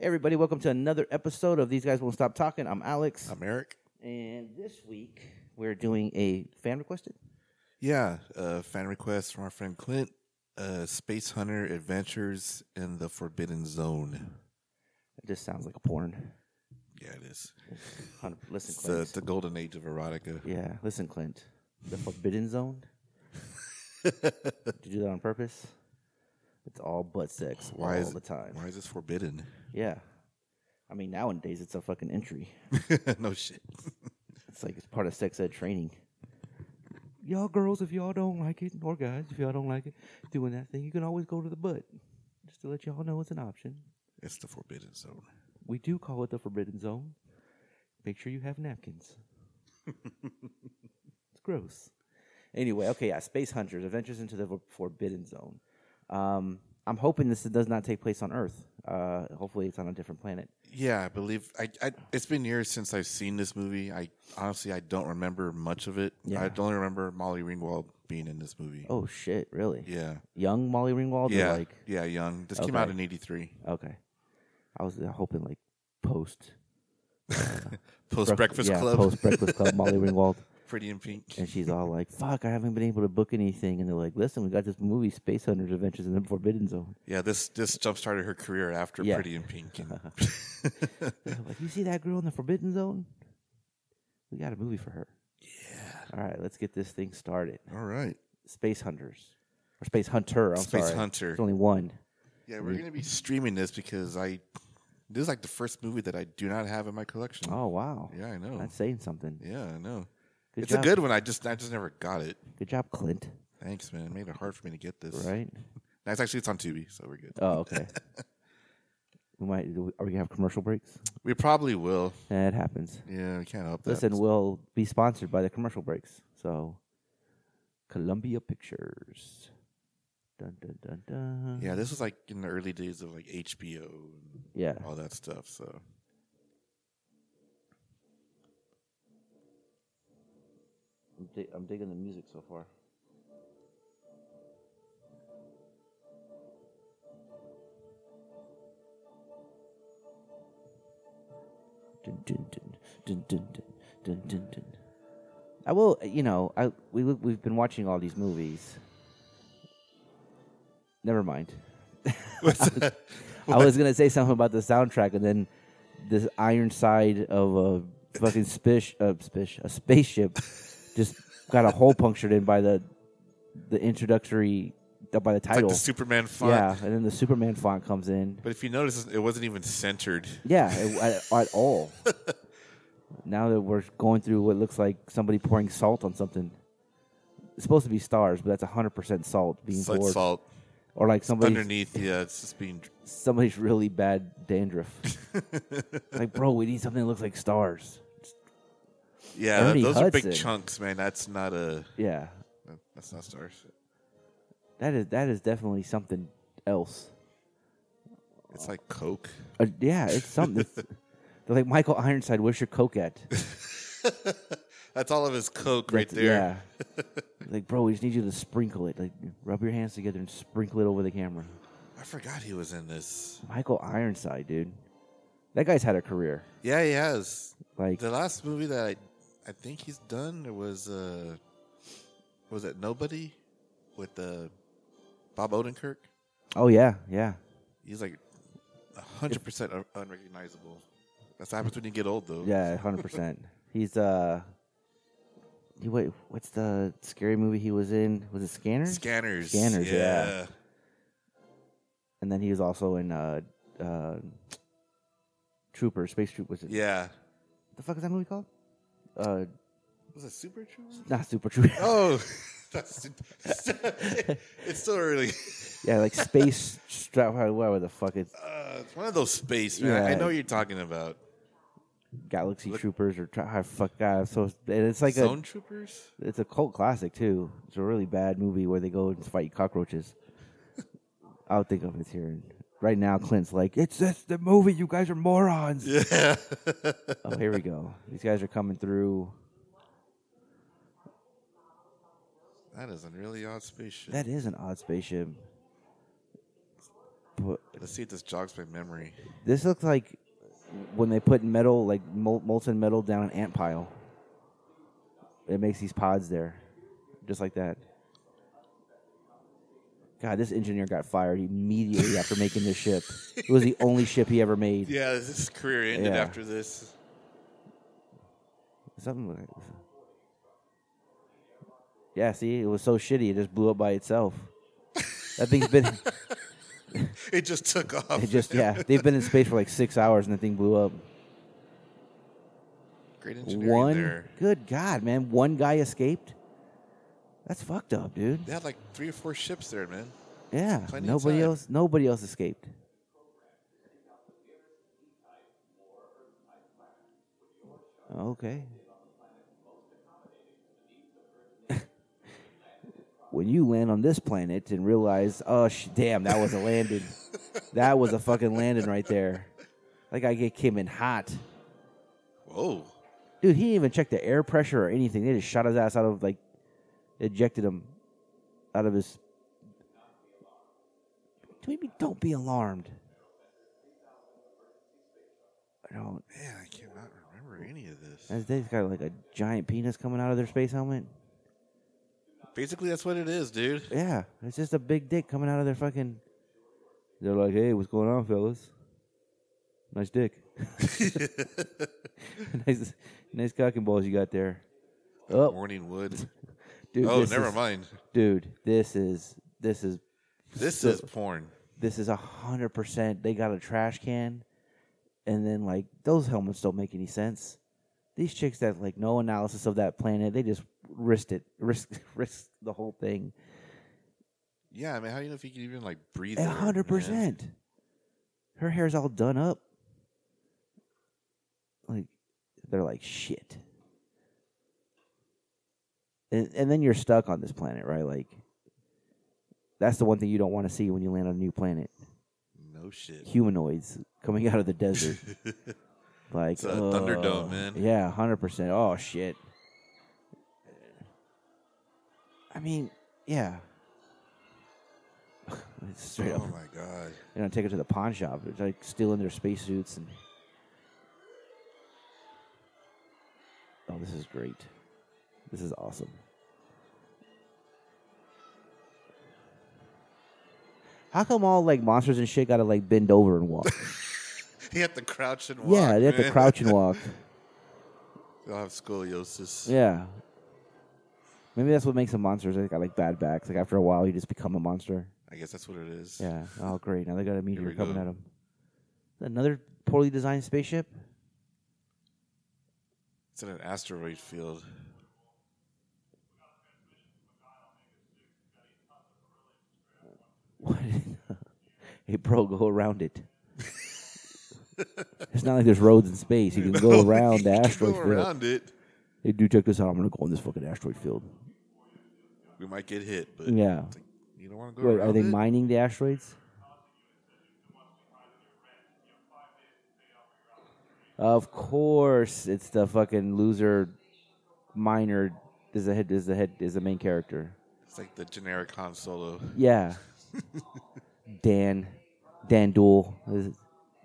Everybody, welcome to another episode of These Guys Won't Stop Talking. I'm Alex. I'm Eric. And this week, we're doing a fan requested? Yeah, fan request from our friend Clint. Space Hunter Adventures in the Forbidden Zone. It just sounds like a porn. Yeah, it is. Listen, Clint. It's the golden age of erotica. Yeah, listen, Clint. The Forbidden Zone? Did you do that on purpose? It's all butt sex the time. Why is this forbidden? Yeah. I mean, nowadays it's a fucking entry. No shit. It's like it's part of sex ed training. Y'all girls, if y'all don't like it, or guys, if y'all don't like it, doing that thing, you can always go to the butt. Just to let y'all know it's an option. It's the Forbidden Zone. We do call it the Forbidden Zone. Make sure you have napkins. It's gross. Anyway, okay, yeah, Space Hunters, Adventures into the Forbidden Zone. I'm hoping this does not take place on Earth. Hopefully it's on a different planet. Yeah, I believe. It's been years since I've seen this movie. I honestly don't remember much of it. Yeah. I only remember Molly Ringwald being in this movie. Oh, shit, really? Yeah. Young Molly Ringwald? Yeah, yeah, young. This came out in 83. Okay. I was hoping like post. Post-Breakfast Club? Yeah, post-Breakfast Club, Molly Ringwald. Pretty in Pink. And she's all like, fuck, I haven't been able to book anything. And they're like, listen, we got this movie, Space Hunters Adventures in the Forbidden Zone. Yeah, this jump-started her career after Pretty in Pink. And like, you see that girl in the Forbidden Zone? We got a movie for her. Yeah. All right, let's get this thing started. All right. Space Hunters. Or Space Hunter, Space Hunter. There's only one. Yeah, we're going to be streaming this because this is like the first movie that I do not have in my collection. Oh, wow. Yeah, I know. That's saying something. Yeah, I know. It's a good one. I just never got it. Good job, Clint. Thanks, man. It made it hard for me to get this. Right? That's actually it's on Tubi, so we're good. Oh, okay. Are we gonna have commercial breaks? We probably will. That happens. Yeah, we can't help that. Listen, we'll be sponsored by the commercial breaks. So, Columbia Pictures. Dun dun dun dun. Yeah, this was like in the early days of like HBO. And all that stuff. So. I'm digging the music so far. Dun, dun, dun, dun, dun, dun, dun, dun. I will, we've been watching all these movies. Never mind. I was gonna say something about the soundtrack, and then this Ironside of a fucking a spaceship. Just got a hole punctured in by the introductory, by the title. It's like the Superman font. Yeah, and then the Superman font comes in. But if you notice, it wasn't even centered. Yeah, at all. Now that we're going through what looks like somebody pouring salt on something. It's supposed to be stars, but that's 100% salt being poured. It's like salt. Or like somebody's... underneath, yeah, it's just being... Somebody's really bad dandruff. Like, bro, we need something that looks like stars. Yeah, those Hudson. Are big chunks, man. That's not a... Yeah. That's not stars. That is definitely something else. It's like Coke. It's something. They're like, Michael Ironside, where's your Coke at? That's all of his Coke right there. Yeah. Like, bro, we just need you to sprinkle it. Like, rub your hands together and sprinkle it over the camera. I forgot he was in this. Michael Ironside, dude. That guy's had a career. Yeah, he has. Like the last movie that I think he's done was that Nobody with Bob Odenkirk? Oh, yeah. He's like 100% unrecognizable. That's what happens when you get old, though. Yeah, 100%. He's, what's the scary movie he was in? Was it Scanners? Scanners, yeah. And then he was also in Trooper, Space Troop, was it? Yeah. The fuck is that movie called? Was it Super Trooper? Not Super Trooper. Oh, that's it's so early. Yeah, like space. Whatever the fuck it's. It's one of those space, man. Yeah. I know what you're talking about. Galaxy Troopers or fuck God. So it's like Zone Troopers. It's a cult classic too. It's a really bad movie where they go and fight cockroaches. I'll think of it here. Right now, Clint's like, that's the movie. You guys are morons. Yeah. Oh, here we go. These guys are coming through. That is a really odd spaceship. That is an odd spaceship. Let's see if this jogs my memory. This looks like when they put metal, like molten metal, down an ant pile. It makes these pods there, just like that. God, this engineer got fired immediately after making this ship. It was the only ship he ever made. Yeah, his career ended after this. Something like this. Yeah, see, it was so shitty, it just blew up by itself. That thing's been... It just took off. It just, yeah. They've been in space for like 6 hours, and the thing blew up. Great engineering there. Good God, man. One guy escaped? That's fucked up, dude. They had like 3 or 4 ships there, man. Yeah. Nobody else escaped. Okay. When you land on this planet and realize, oh, damn, that was a landing. That was a fucking landing right there. That guy came in hot. Whoa. Dude, he didn't even check the air pressure or anything. They just shot his ass out of, like, ejected him out of his... Maybe don't be alarmed. I don't... Man, I cannot remember any of this. They've got, like, a giant penis coming out of their space helmet. Basically, that's what it is, dude. Yeah, it's just a big dick coming out of their fucking... They're like, hey, what's going on, fellas? Nice dick. nice cock and balls you got there. Oh. Morning wood. Dude, oh, never mind. Dude, this is... This is porn. This is 100%. They got a trash can, and then, like, those helmets don't make any sense. These chicks that, like, no analysis of that planet, they just... risked the whole thing. Yeah, I mean, how do you know if you can even, like, breathe? 100%. Her hair's all done up. Like, they're like, shit. And then you're stuck on this planet, right? Like, that's the one thing you don't want to see when you land on a new planet. No shit. Humanoids coming out of the desert. Like, it's a Thunderdome, man. Yeah, 100%. Oh, shit. I mean, yeah. Straight up. Oh, my God. You know, take it to the pawn shop. It's like stealing their spacesuits. And... Oh, this is great. This is awesome. How come all, like, monsters and shit got to, like, bend over and walk? You have to crouch and walk. Yeah, they have to crouch and walk. They'll have scoliosis. Yeah. Maybe that's what makes them monsters. They got, like, bad backs. Like, after a while, you just become a monster. I guess that's what it is. Yeah. Oh, great. Now they got a meteor coming at them. Another poorly designed spaceship? It's in an asteroid field. What? Hey, bro, go around it. It's not like there's roads in space. You can go around the asteroid field. Go around it. Hey, dude, check this out. I'm going to go in this fucking asteroid field. We might get hit, but yeah. You don't want to go around. Are they mining the asteroids? Of course, it's the fucking loser miner is the main character. It's like the generic Han Solo. Yeah. Dan Duhl.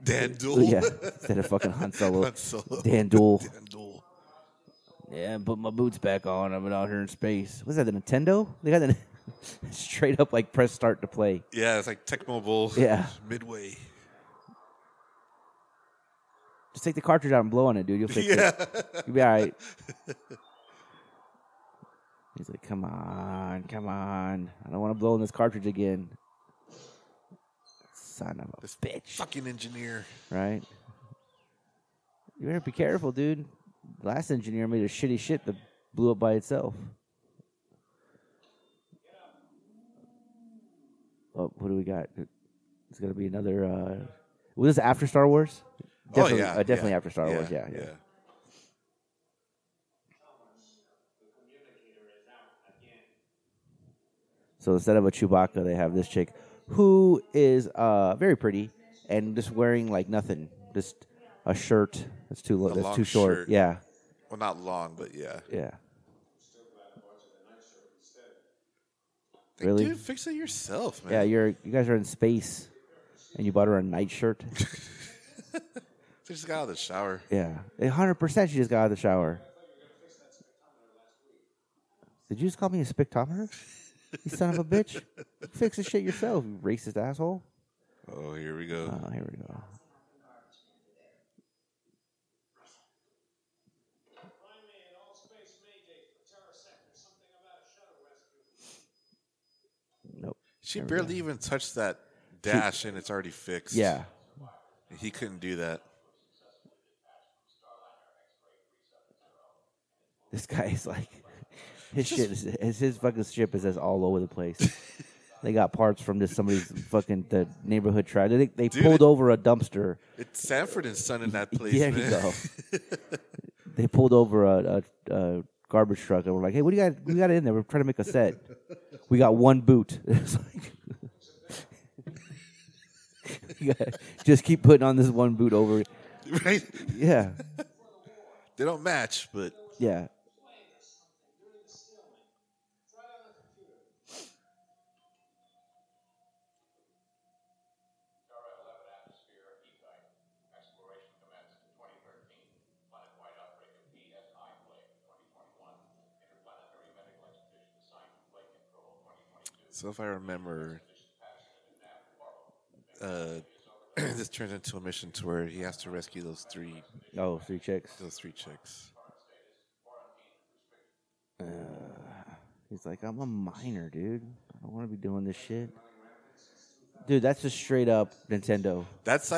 Dan Duhl? Yeah, instead of fucking Han Solo. Han Solo. Dan Duhl. Dan Duhl. Yeah, put my boots back on. I've been out here in space. What's that, the Nintendo? They got the straight up, like, press start to play. Yeah, it's like Tecmo Bowl. Yeah. Midway. Just take the cartridge out and blow on it, dude. You'll fix it. You'll be all right. He's like, come on. I don't want to blow on this cartridge again. Son of a bitch. Fucking engineer. Right? You better be careful, dude. The last engineer made a shitty shit that blew up by itself. Oh, what do we got? It's going to be another... was this after Star Wars? Definitely, definitely after Star Wars, yeah. So instead of a Chewbacca, they have this chick who is very pretty and just wearing, like, nothing. Just... A shirt that's too short. Shirt. Yeah. Well, not long, but yeah. Yeah. Like, really? Dude, fix it yourself, man. Yeah, you guys are in space. And you bought her a nightshirt? She just got out of the shower. Yeah. 100% she just got out of the shower. Did you just call me a spectometer? You son of a bitch. Fix this shit yourself, you racist asshole. Oh, here we go. Oh, here we go. Nope. She barely even touched that dash, and it's already fixed. Yeah. He couldn't do that. This guy is like... His shit is his fucking ship is all over the place. They got parts from just somebody's fucking the neighborhood trash. They pulled over a dumpster. It's Sanford and Son in that place. There you go. They pulled over a garbage truck and were like, "Hey, what do you got? We got it in there. We're trying to make a set. We got one boot." It's like, just keep putting on this one boot over. Right? Yeah. They don't match, but yeah. So if I remember, this turns into a mission to where he has to rescue those three chicks. Those three chicks. He's like, I'm a minor, dude. I don't want to be doing this shit. Dude, that's just straight up Nintendo. That's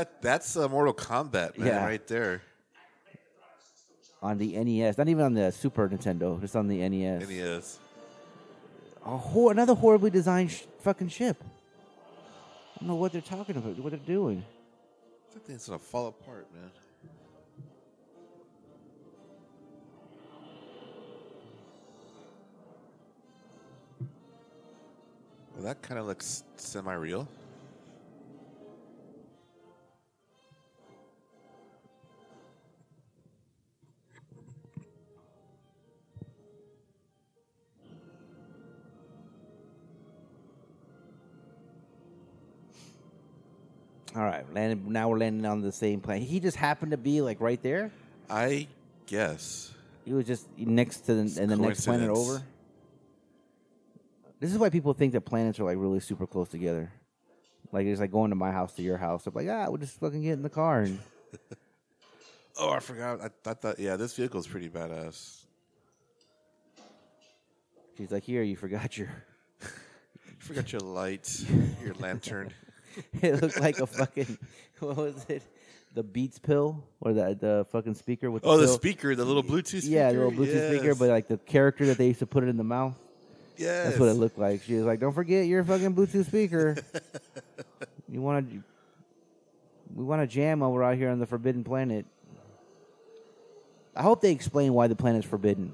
Mortal Kombat, man, right there. On the NES. Not even on the Super Nintendo. Just on the NES. NES. Another horribly designed fucking ship. I don't know what they're talking about, what they're doing. That thing's going to fall apart, man. Well, that kind of looks semi-real. All right, now we're landing on the same planet. He just happened to be like right there? I guess. He was just next to the next planet over? This is why people think that planets are like really super close together. Like it's like going to my house to your house. I'm like, we'll just fucking get in the car. And... Oh, I forgot. I thought, this vehicle's pretty badass. She's like, here, you forgot your... light, your lantern. It looked like a fucking, what was it? The Beats pill or the fucking speaker with the pill. The speaker, the little Bluetooth speaker. Yeah, the little Bluetooth speaker, but like the character that they used to put it in the mouth. Yes. That's what it looked like. She was like, don't forget your fucking Bluetooth speaker. We want to jam while we're out here on the Forbidden Planet. I hope they explain why the planet's forbidden.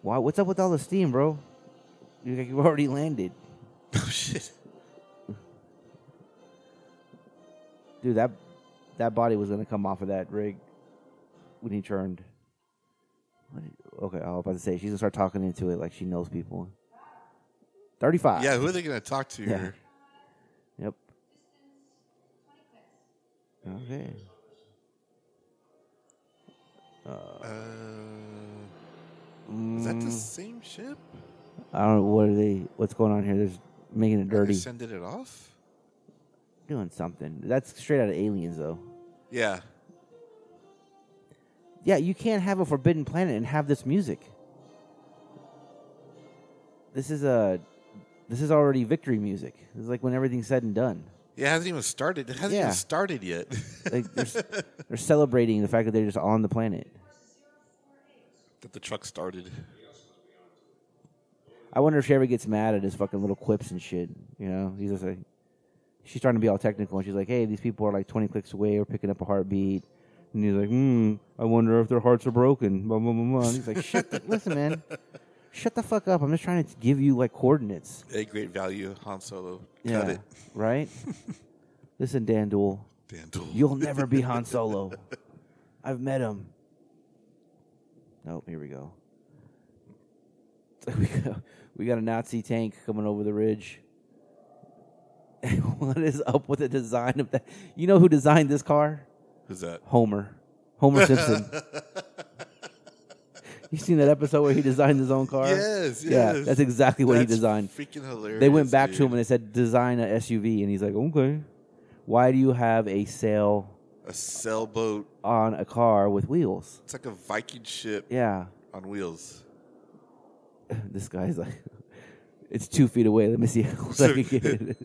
Why? What's up with all the steam, bro? You've already landed. Oh, shit. Dude, that body was going to come off of that rig when he turned. Okay, I was about to say, she's going to start talking into it like she knows people. 35. Yeah, who are they going to talk to here? Yep. Okay. Is that the same ship? I don't know. What's going on here? There's... Making it dirty. They sending it off? Doing something. That's straight out of Aliens, though. Yeah. Yeah, you can't have a forbidden planet and have this music. This is already victory music. It's like when everything's said and done. Yeah, it hasn't even started. It hasn't even started yet. Like they're celebrating the fact that they're just on the planet. That the truck started. I wonder if she ever gets mad at his fucking little quips and shit. You know, he's just like, she's trying to be all technical, and she's like, "Hey, these people are like 20 clicks away, or picking up a heartbeat." And he's like, I wonder if their hearts are broken." Blah, blah, blah, blah. And he's like, "Listen, man, shut the fuck up. I'm just trying to give you like coordinates." A great value, Han Solo. Cut it. Right. Listen, Dan Duel. You'll never be Han Solo. I've met him. Nope. Here we go. We got a Nazi tank coming over the ridge. What is up with the design of that? You know who designed this car? Who's that? Homer Simpson. You seen that episode where he designed his own car? Yes, yes. Yeah, that's exactly what he designed. Freaking hilarious. They went back to him and they said, design an SUV. And he's like, okay. Why do you have a sailboat on a car with wheels? It's like a Viking ship on wheels. This guy's like, it's 2 feet away. Let me see how I can get it.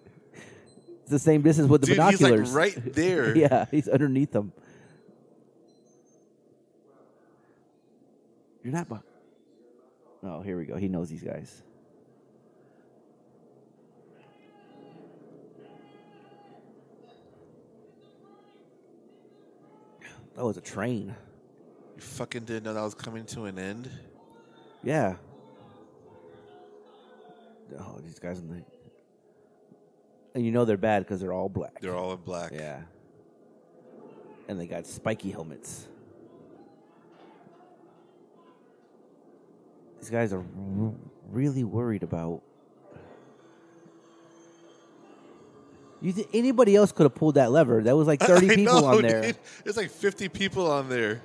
It's the same distance with the binoculars. He's like right there. Yeah, he's underneath them. You're not... Oh, here we go. He knows these guys. That was a train. You fucking didn't know that was coming to an end? Yeah. Oh, these guys... And you know they're bad because they're all black. They're all in black. Yeah. And they got spiky helmets. These guys are really worried about... You think anybody else could have pulled that lever? That was like 30 people on there. Dude. There's like 50 people on there.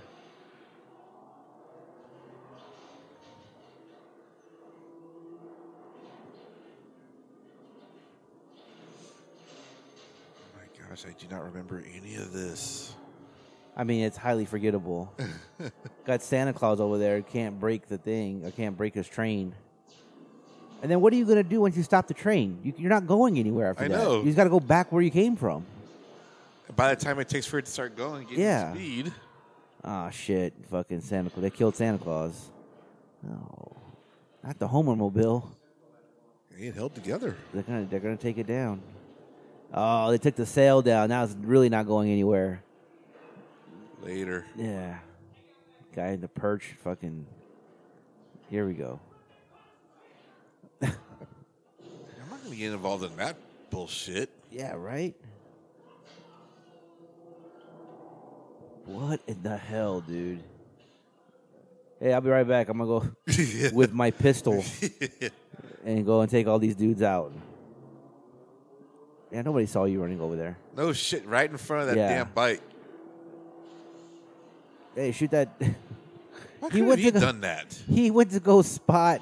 Oh my gosh, I do not remember any of this. I mean, it's highly forgettable. Got Santa Claus over there. Can't break the thing. I can't break his train. And then what are you going to do once you stop the train? You're not going anywhere after that. I know. You just got to go back where you came from. By the time it takes for it to start going, get speed. Ah, shit. Fucking Santa Claus. They killed Santa Claus. No. Not the Homermobile. It held together. They're going to take it down. Oh, they took the sail down. Now it's really not going anywhere. Later. Yeah. Guy in the perch, fucking... Here we go. I'm not going to get involved in that bullshit. Yeah, right? What in the hell, dude? Hey, I'll be right back. I'm going to go with my pistol and go and take all these dudes out. Yeah, nobody saw you running over there. No shit, right in front of that damn bike. Hey, shoot that. Why couldn't he done that? He went to go spot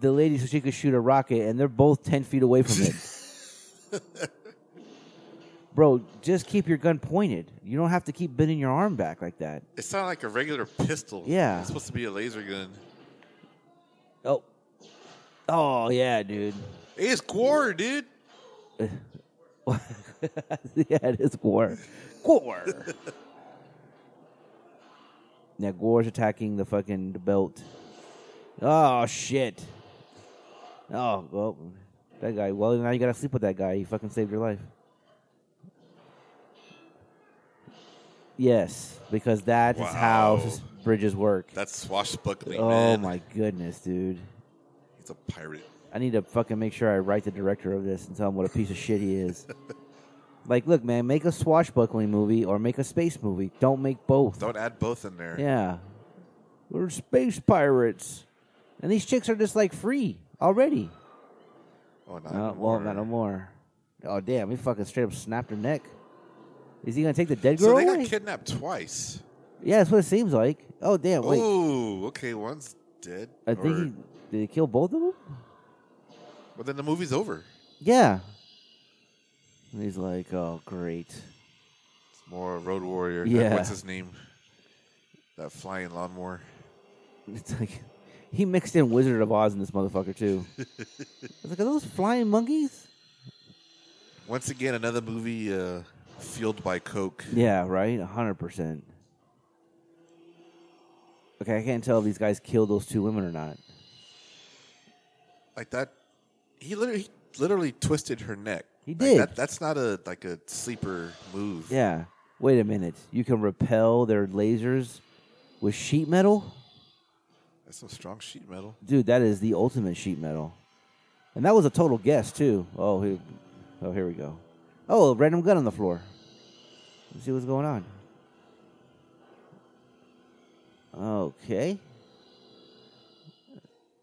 the lady so she could shoot a rocket, and they're both 10 feet away from it. Bro, just keep your gun pointed. You don't have to keep bending your arm back like that. It's not like a regular pistol. Yeah. It's supposed to be a laser gun. Oh. Oh, yeah, dude. It's gore, dude. Yeah, it is gore. Gore. Now, Gore's attacking the fucking belt. Oh, shit. Oh, well, that guy. Well, now you got to sleep with that guy. He fucking saved your life. Yes, because that is how bridges work. That's swashbuckling, man. Oh, my goodness, dude. He's a pirate. I need to fucking make sure I write the director of this and tell him what a piece of shit he is. Like, look, man, make a swashbuckling movie or make a space movie. Don't make both. Don't add both in there. Yeah. We're space pirates. And these chicks are just, like, free already. Oh, not no more. Oh, damn. He fucking straight up snapped her neck. Is he going to take the dead girl away? So they got kidnapped twice. Yeah, that's what it seems like. Oh, damn. Wait. Oh, okay. One's dead. Did he kill both of them? Well, then the movie's over. Yeah. And he's like, oh, great. It's more Road Warrior. Yeah. What's his name? That flying lawnmower. It's like, he mixed in Wizard of Oz in this motherfucker, too. I was like, are those flying monkeys? Once again, another movie fueled by Coke. Yeah, right? 100%. Okay, I can't tell if these guys killed those two women or not. Like that. He literally twisted her neck. He did. Like that's not a sleeper move. Yeah. Wait a minute. You can repel their lasers with sheet metal? That's some strong sheet metal. Dude, that is the ultimate sheet metal. And that was a total guess, too. Oh, here we go. Oh, a random gun on the floor. Let's see what's going on. Okay.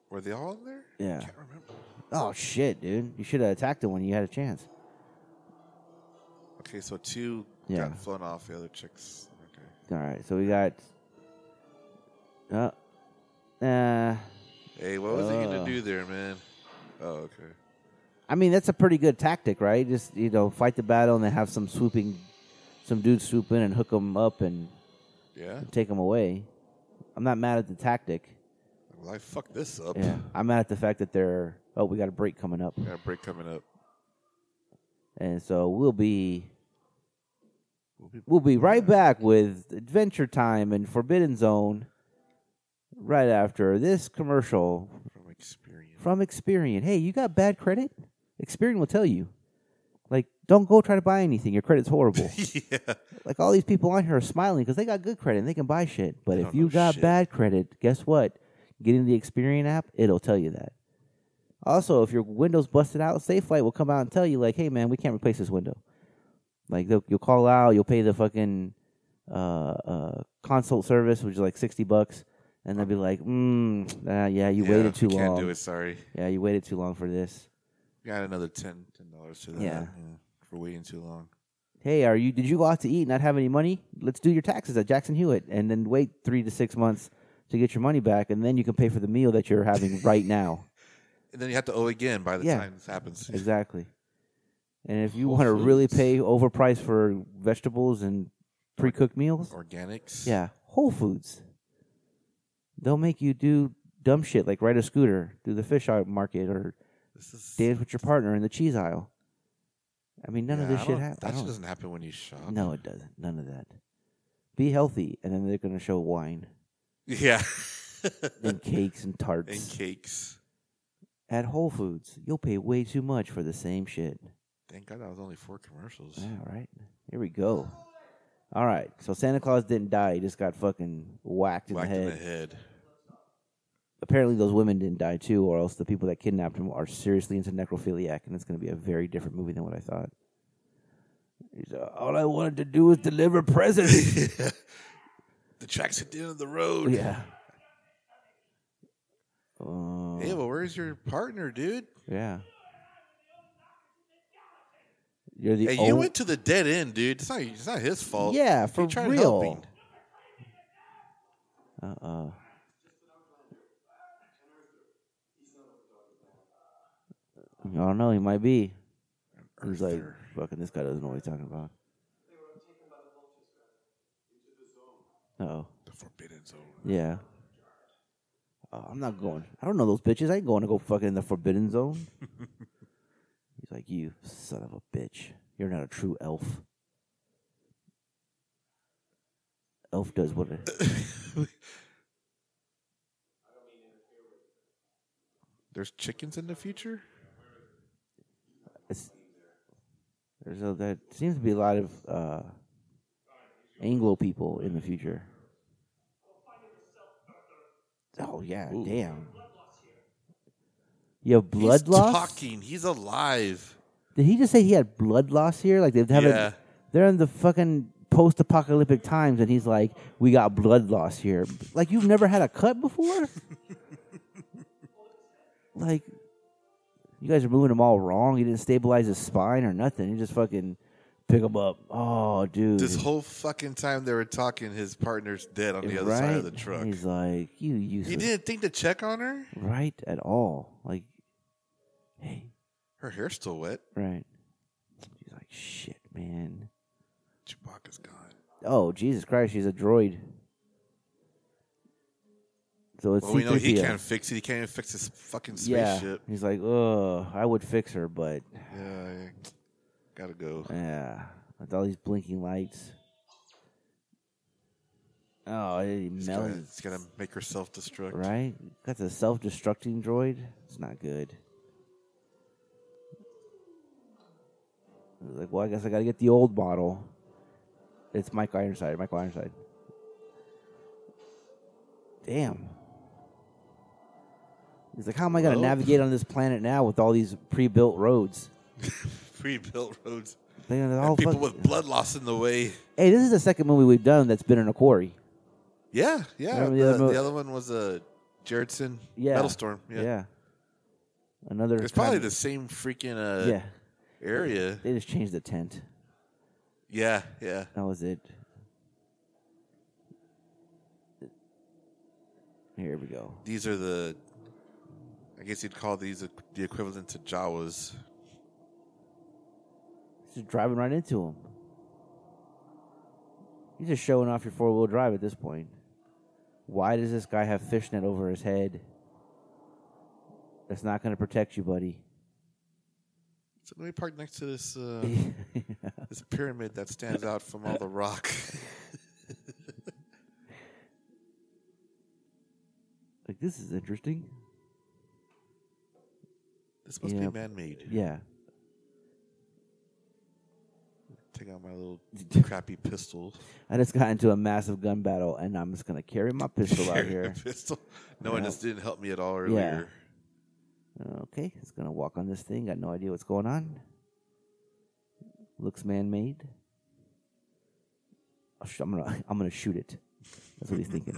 Were they all in there? Yeah. I can't remember. Oh, shit, dude. You should have attacked it when you had a chance. Okay, so two got flown off. The other chicks. Okay. All right, so we got... Hey, what was it going to do there, man? Oh, okay. I mean, that's a pretty good tactic, right? Just, you know, fight the battle and then have some dudes swoop in and hook them up and take them away. I'm not mad at the tactic. Well, I fucked this up. Yeah, I'm mad at the fact that they're... Oh, we got a break coming up. We got a break coming up. And so we'll be right back with Adventure Time and Forbidden Zone right after this commercial. From Experian. Hey, you got bad credit? Experian will tell you. Like, don't go try to buy anything. Your credit's horrible. Yeah. Like, all these people on here are smiling because they got good credit and they can buy shit. But if you got bad credit, guess what? Getting the Experian app, it'll tell you that. Also, if your window's busted out, SafeLight will come out and tell you, like, hey, man, we can't replace this window. Like, you'll call out, you'll pay the fucking consult service, which is like $60, and they'll be like, you waited too long. Can't do it, sorry. Yeah, you waited too long for this. Got another $10 to that for waiting too long. Hey, did you go out to eat and not have any money? Let's do your taxes at Jackson Hewitt, and then wait 3 to 6 months to get your money back, and then you can pay for the meal that you're having right now. And then you have to owe again by the time this happens. Exactly. And if you want to really pay overpriced for vegetables and pre-cooked meals. Organics. Yeah. Whole Foods. They'll make you do dumb shit like ride a scooter through the fish market or dance with your partner in the cheese aisle. I mean, none of this shit happens. That shit doesn't happen when you shop. No, it doesn't. None of that. Be healthy. And then they're going to show wine. Yeah. And cakes and tarts. At Whole Foods, you'll pay way too much for the same shit. Thank God that was only 4 commercials. Yeah, right. Here we go. All right. So Santa Claus didn't die. He just got fucking whacked in the head. Apparently those women didn't die too, or else the people that kidnapped him are seriously into necrophiliac, and it's going to be a very different movie than what I thought. He's all I wanted to do was deliver presents. The tracks at the end of the road. Yeah. Hey, well, where's your partner, dude? Yeah. You went to the dead end, dude. It's not his fault. Yeah, for real. I don't know. He might be. He's like, fucking, this guy doesn't know what he's talking about. Uh-oh. The Forbidden Zone. Yeah. I'm not going. I don't know those bitches. I ain't going to go fucking in the Forbidden Zone. He's like, you son of a bitch. You're not a true elf. Elf does what it... There's chickens in the future? There seems to be a lot of Anglo people in the future. Oh, yeah, ooh. Damn. You have blood loss? He's talking. He's alive. Did he just say he had blood loss here? Like, they're in the fucking post-apocalyptic times, and he's like, we got blood loss here. Like, you've never had a cut before? Like, you guys are moving him all wrong. He didn't stabilize his spine or nothing. He just fucking pick him up. Oh, dude. This whole fucking time they were talking, his partner's dead on the other side of the truck. He's like, you useless. He didn't think to check on her? Right, at all. Like, hey. Her hair's still wet. Right. He's like, shit, man. Chewbacca's gone. Oh, Jesus Christ, she's a droid. So it's we know he can't fix it. He can't even fix his fucking spaceship. He's like, ugh, I would fix her, but... Yeah. Gotta go. Yeah. With all these blinking lights. Oh, it's gonna make her self-destruct. Right? That's a self-destructing droid. It's not good. I was like, well, I guess I gotta get the old model. It's Michael Ironside. Damn. He's like, how am I gonna navigate on this planet now with all these pre-built roads? Pre-built roads. People with blood loss in the way. Hey, this is the second movie we've done that's been in a quarry. Yeah. The other one was Jaredson Metal Storm. Yeah. Another. It's probably the same freaking area. They just changed the tent. Yeah, yeah. That was it. Here we go. These are the... I guess you'd call these the equivalent to Jawas. Just driving right into them. You're just showing off your four-wheel drive at this point. Why does this guy have fishnet over his head? That's not going to protect you, buddy. So let me park next to this this pyramid that stands out from all the rock. Like, this is interesting. This must be man-made. Yeah. Take out my little crappy pistol. I just got into a massive gun battle, and I'm just going to carry my pistol out here. No one just didn't help me at all earlier. Yeah. Okay, it's going to walk on this thing. Got no idea what's going on. Looks man-made. I'm gonna shoot it. That's what he's thinking.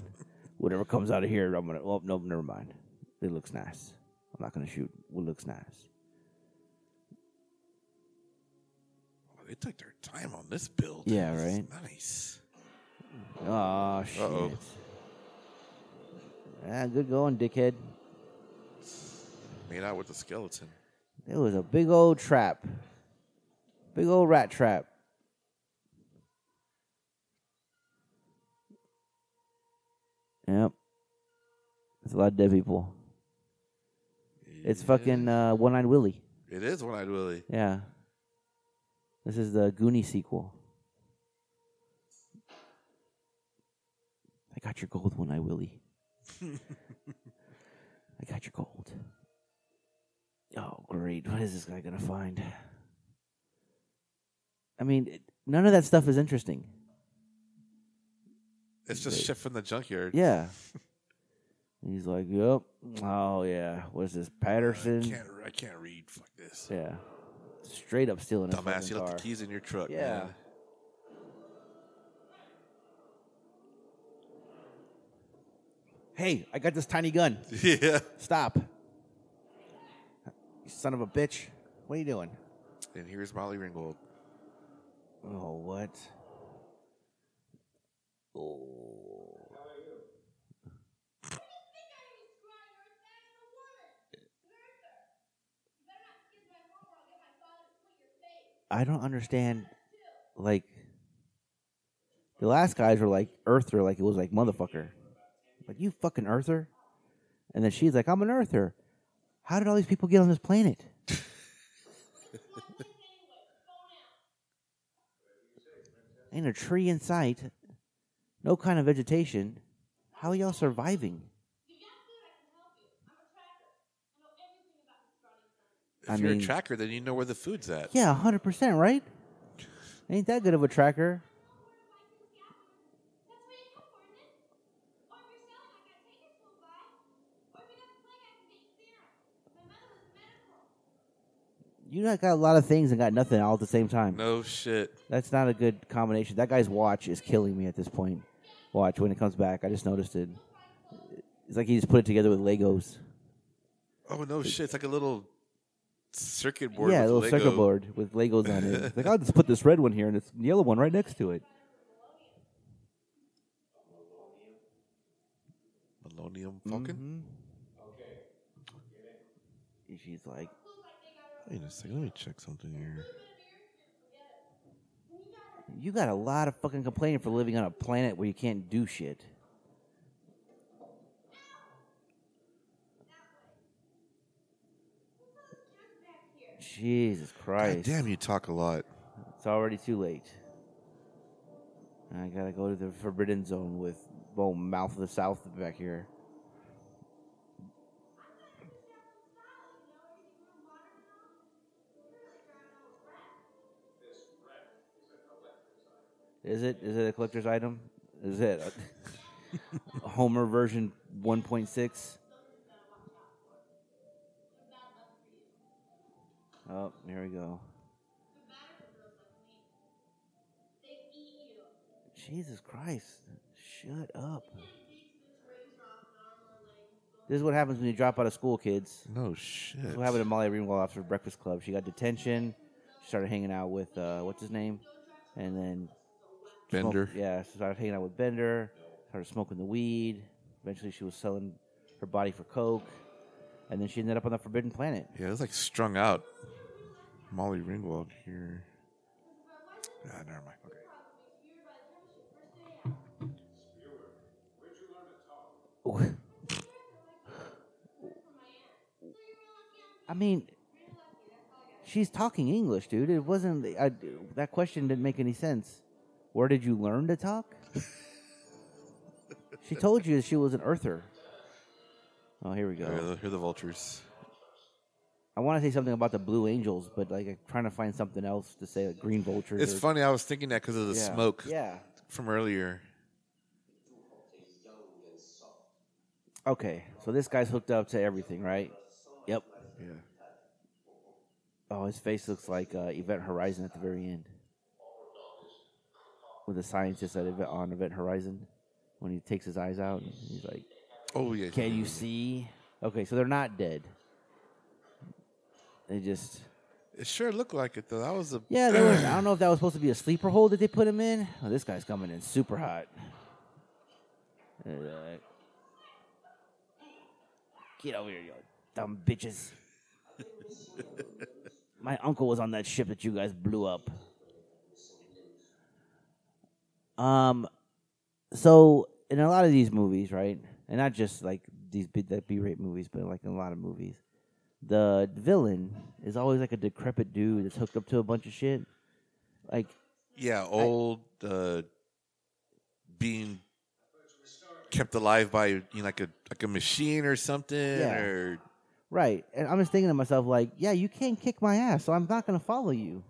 Whatever comes out of here, I'm going to... Oh, no, never mind. It looks nice. I'm not going to shoot. It looks nice. Oh, they took their time on this build. Yeah, this right? Nice. Oh, shit. Uh-oh. Ah, good going, dickhead. Made out with the skeleton. It was a big old trap. Big old rat trap. Yep. There's a lot of dead people. Yeah. It's fucking One-Eyed Willy. It is One-Eyed Willy. Yeah. This is the Goonie sequel. I got your gold, One-Eyed Willy. I got your gold. Oh, great. What is this guy going to find? I mean, none of that stuff is interesting. It's just shit from the junkyard. Yeah. He's like, yep. Oh, yeah. What's this, Patterson? I can't read. Fuck this. Yeah. Straight up stealing a fucking car. Dumbass, you left the keys in your truck. Yeah. Man. Hey, I got this tiny gun. Yeah. Stop. You son of a bitch. What are you doing? And here's Molly Ringwald. Oh, what? Oh. I don't understand. Like, the last guys were like earther, like it was like motherfucker, like you fucking earther, and then she's like, I'm an earther. How did all these people get on this planet? Ain't a tree in sight. No kind of vegetation. How are y'all surviving? If you're a tracker, then you know where the food's at. Yeah, 100%, right? Ain't that good of a tracker. You got a lot of things and got nothing all at the same time. No shit. That's not a good combination. That guy's watch is killing me at this point. Watch, when it comes back. I just noticed it. It's like he just put it together with Legos. Oh, no shit. It's like a little circuit board. Yeah, with a little circuit board with Legos on it. It's like, I'll just put this red one here and this yellow one right next to it. Millennium Falcon? Mm-hmm. Okay. And she's like, wait a second, let me check something here. You got a lot of fucking complaining for living on a planet where you can't do shit. Jesus Christ. God damn, you talk a lot. It's already too late. I gotta go to the Forbidden Zone with old Mouth of the South back here. Is it? Is it a collector's item? Is it a Homer version 1.6? Oh, here we go. Jesus Christ! Shut up. This is what happens when you drop out of school, kids. No shit. This is what happened to Molly Ringwald after Breakfast Club. She got detention. She started hanging out with, what's his name? And then... Bender. She started hanging out with Bender. Started smoking the weed. Eventually, she was selling her body for coke. And then she ended up on the Forbidden Planet. Yeah, it was like strung out. Molly Ringwald here. Ah, never mind. Okay. I mean, she's talking English, dude. It wasn't... that question didn't make any sense. Where did you learn to talk? She told you she was an earther. Oh, here we go. Here are the vultures. I want to say something about the Blue Angels, but like I'm trying to find something else to say, like Green Vultures. It's funny. I was thinking that because of the smoke from earlier. Okay, so this guy's hooked up to everything, right? Yep. Yeah. Oh, his face looks like Event Horizon at the very end. With the scientist on Event Horizon, when he takes his eyes out, and he's like, "Oh yeah, can you see?" Okay, so they're not dead. They just... It sure looked like it, though. That was a... Yeah, there was, I don't know if that was supposed to be a sleeper hole that they put him in. Oh, this guy's coming in super hot. Get over here, you dumb bitches. My uncle was on that ship that you guys blew up. So in a lot of these movies, right, and not just like these B-rate movies, but like in a lot of movies, the villain is always like a decrepit dude that's hooked up to a bunch of shit. Like, yeah, being kept alive by like a machine or something. Yeah. Or... Right. And I'm just thinking to myself, like, yeah, you can't kick my ass, so I'm not going to follow you.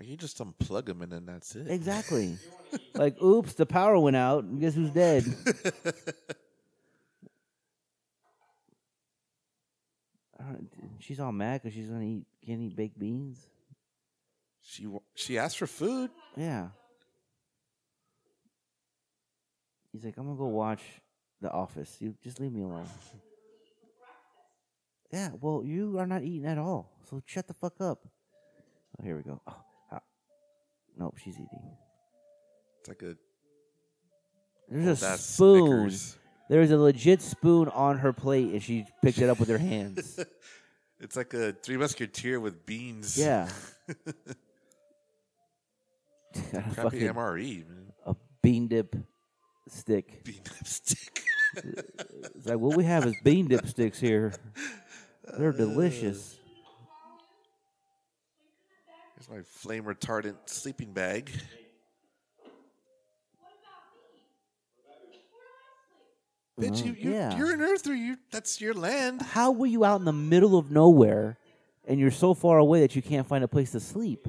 You just unplug him and then that's it. Exactly. Like, oops, the power went out. And guess who's dead? She's all mad because she's gonna can't eat baked beans. She asked for food. Yeah. He's like, I'm gonna go watch The Office. You just leave me alone. Yeah. Well, you are not eating at all. So shut the fuck up. Oh, here we go. Oh, nope, she's eating. It's like a... There's a spoon. Snickers. There's a legit spoon on her plate, and she picked it up with her hands. It's like a Three Musketeer with beans. Yeah. Crappy MRE, man. A bean dip stick. Bean dip stick. It's like, what we have is bean dip sticks here. They're delicious. Here's my flame retardant sleeping bag. Bitch, you're an earther. That's your land. How were you out in the middle of nowhere, and you're so far away that you can't find a place to sleep?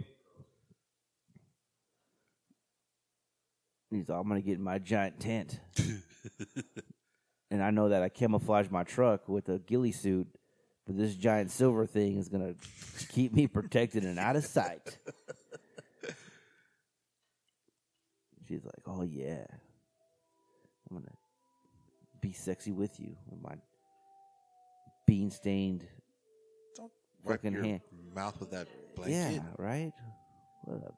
He's all, I'm going to get in my giant tent. And I know that I camouflage my truck with a ghillie suit, but this giant silver thing is going to keep me protected and out of sight. She's like, oh, yeah. I'm going to be sexy with you with my bean stained... Don't wipe your mouth with that blanket. Yeah, right? What a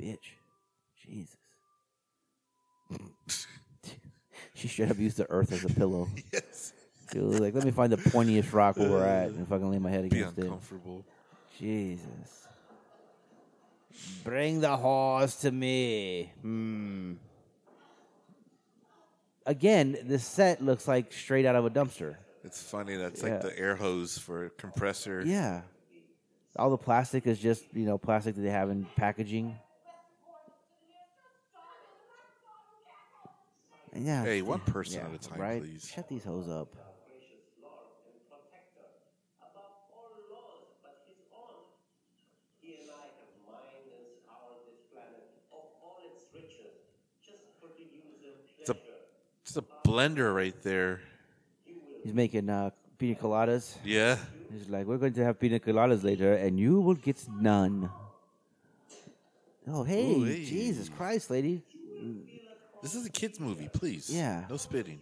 bitch. Jesus. She should have used the earth as a pillow. Yes. She was like, let me find the pointiest rock where we're at and fucking lay my head against it. Be uncomfortable. Jesus. Bring the horse to me. Again, this set looks like straight out of a dumpster. It's funny. That's like the air hose for a compressor. Yeah. All the plastic is just, plastic that they have in packaging. Yeah. Hey, one person at a time, right? Please. Shut these hoes up. It's a blender right there. He's making pina coladas. Yeah. He's like, we're going to have pina coladas later, and you will get none. Oh, hey, Jesus Christ, lady. This is a kids' movie, please. Yeah. No spitting.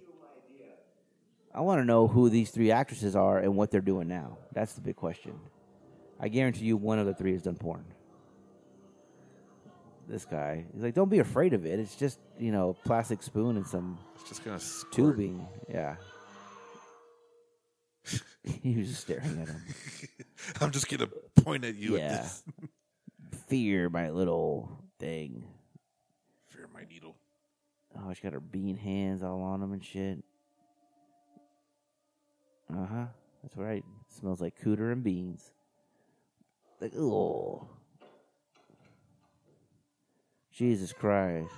I want to know who these three actresses are and what they're doing now. That's the big question. I guarantee you one of the three has done porn. This guy. He's like, don't be afraid of it. It's just, you know, plastic spoon and some tubing. Yeah. He was just staring at him. I'm just going to point at you at this. Fear my little thing. Fear my needle. Oh, she's got her bean hands all on him and shit. Uh-huh. That's right. It smells like cooter and beans. Like, oh. Jesus Christ.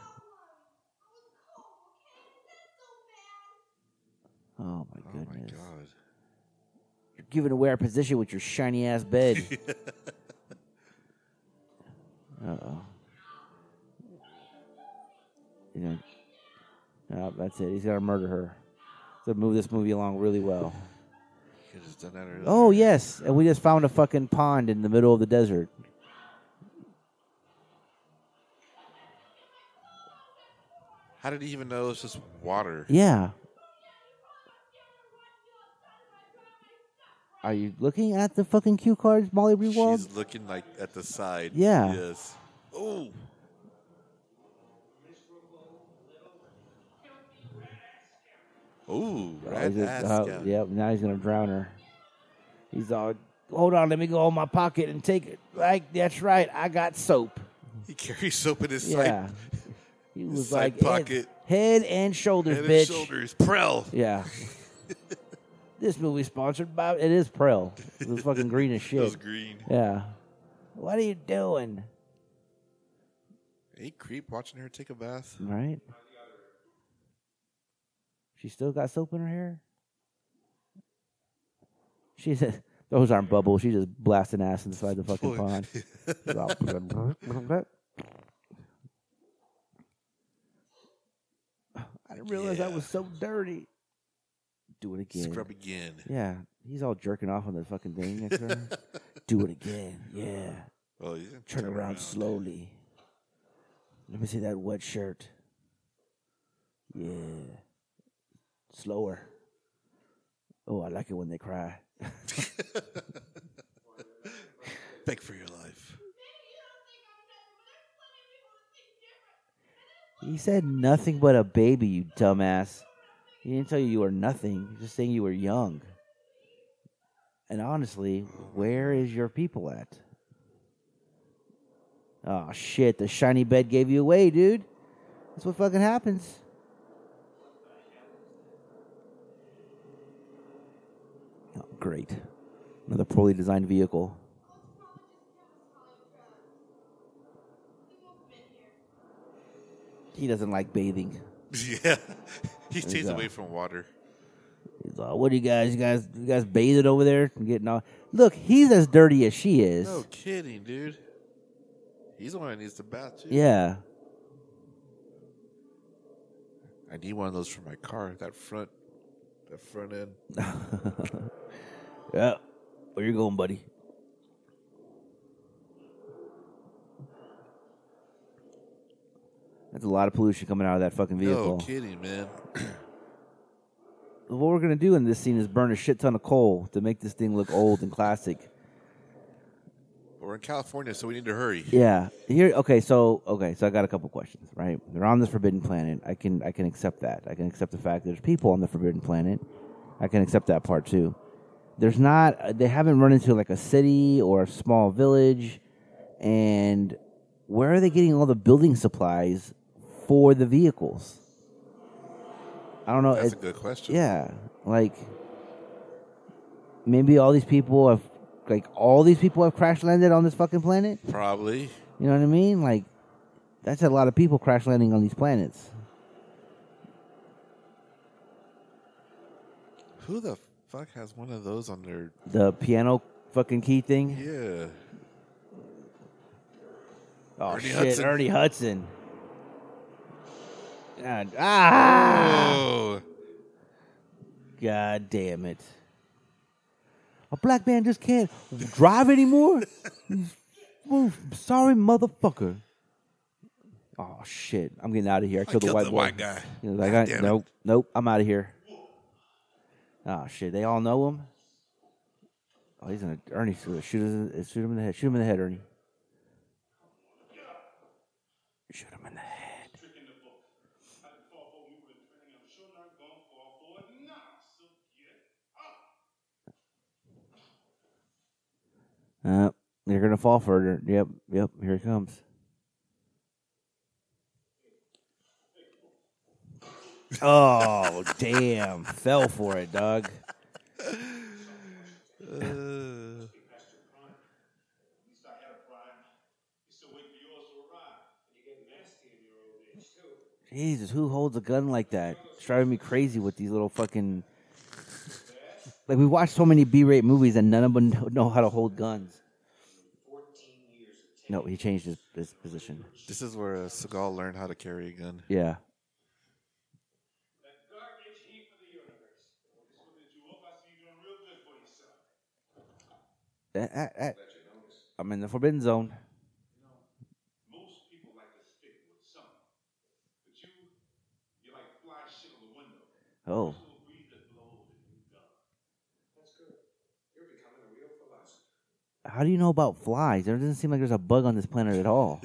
Oh, my goodness. Oh, my God. You're giving away our position with your shiny-ass bed. Uh-oh. You know, oh, that's it. He's got to murder her. To move this movie along really well. You could have done that earlier. Oh, yes. And we just found a fucking pond in the middle of the desert. How did he even know it's just water? Yeah. Are you looking at the fucking cue cards, Molly Ringwald? She's looking like at the side. Yeah. Yes. Oh. Ooh. Yep. Now he's gonna drown her. He's all, hold on. Let me go in my pocket and take it. Like that's right. I got soap. He carries soap in his side. He was like pocket. Head and shoulders, bitch. Head and shoulders, Prel. Yeah. This movie sponsored by it is Prel. It was fucking green as shit. It was green. Yeah. What are you doing? Ain't creep watching her take a bath. Right. She still got soap in her hair? She said those aren't bubbles. She's just blasting ass inside the fucking pond. I didn't realize I was so dirty. Do it again. Scrub again. Yeah. He's all jerking off on the fucking thing next to her. Do it again. Yeah. Well, he's turn around slowly. Let me see that wet shirt. Yeah. Slower. Oh, I like it when they cry. Beg for your life. He said nothing but a baby, you dumbass. He didn't tell you were nothing. He was just saying you were young. And honestly, where is your people at? Oh, shit. The shiny bed gave you away, dude. That's what fucking happens. Oh, great. Another poorly designed vehicle. He doesn't like bathing. Yeah. He stays away from water. He's like, what do you guys? You guys bathing over there? Getting all... Look, he's as dirty as she is. No kidding, dude. He's the one that needs to bath, too. Yeah. I need one of those for my car. That front end. Yeah. Where you going, buddy? That's a lot of pollution coming out of that fucking vehicle. No kidding, man. What we're going to do in this scene is burn a shit ton of coal to make this thing look old and classic. But we're in California, so we need to hurry. Yeah. Okay, so I got a couple questions, right? They're on this forbidden planet. I can accept that. I can accept the fact that there's people on the forbidden planet. I can accept that part, too. There's not... They haven't run into, like, a city or a small village, and where are they getting all the building supplies for the vehicles? I don't know. That's a good question. Yeah. Like, maybe all these people have crash landed on this fucking planet? Probably. You know what I mean? Like, that's a lot of people crash landing on these planets. Who the fuck has one of those on their... The piano fucking key thing? Yeah. Oh, Ernie Hudson. Ernie Hudson. God. Ah! Oh. God damn it. A black man just can't drive anymore? Sorry, motherfucker. Oh shit! I'm getting out of here. I killed the white guy. You know, like, nope. I'm out of here. Oh shit! They all know him. Oh, he's gonna Ernie shoot him in the head. Shoot him in the head, Ernie. Shoot him in the head. You're gonna fall for it. Yep. Here it comes. Oh, damn! Fell for it, dog. Jesus, who holds a gun like that? It's driving me crazy with these little fucking. Like, we watch so many B-rate movies and none of them know how to hold guns. No, he changed his position. This is where Seagal learned how to carry a gun. Yeah. I'm in the Forbidden Zone. Most people like to stick with something. But you like fly shit on the window. Oh. How do you know about flies? There doesn't seem like there's a bug on this planet at all.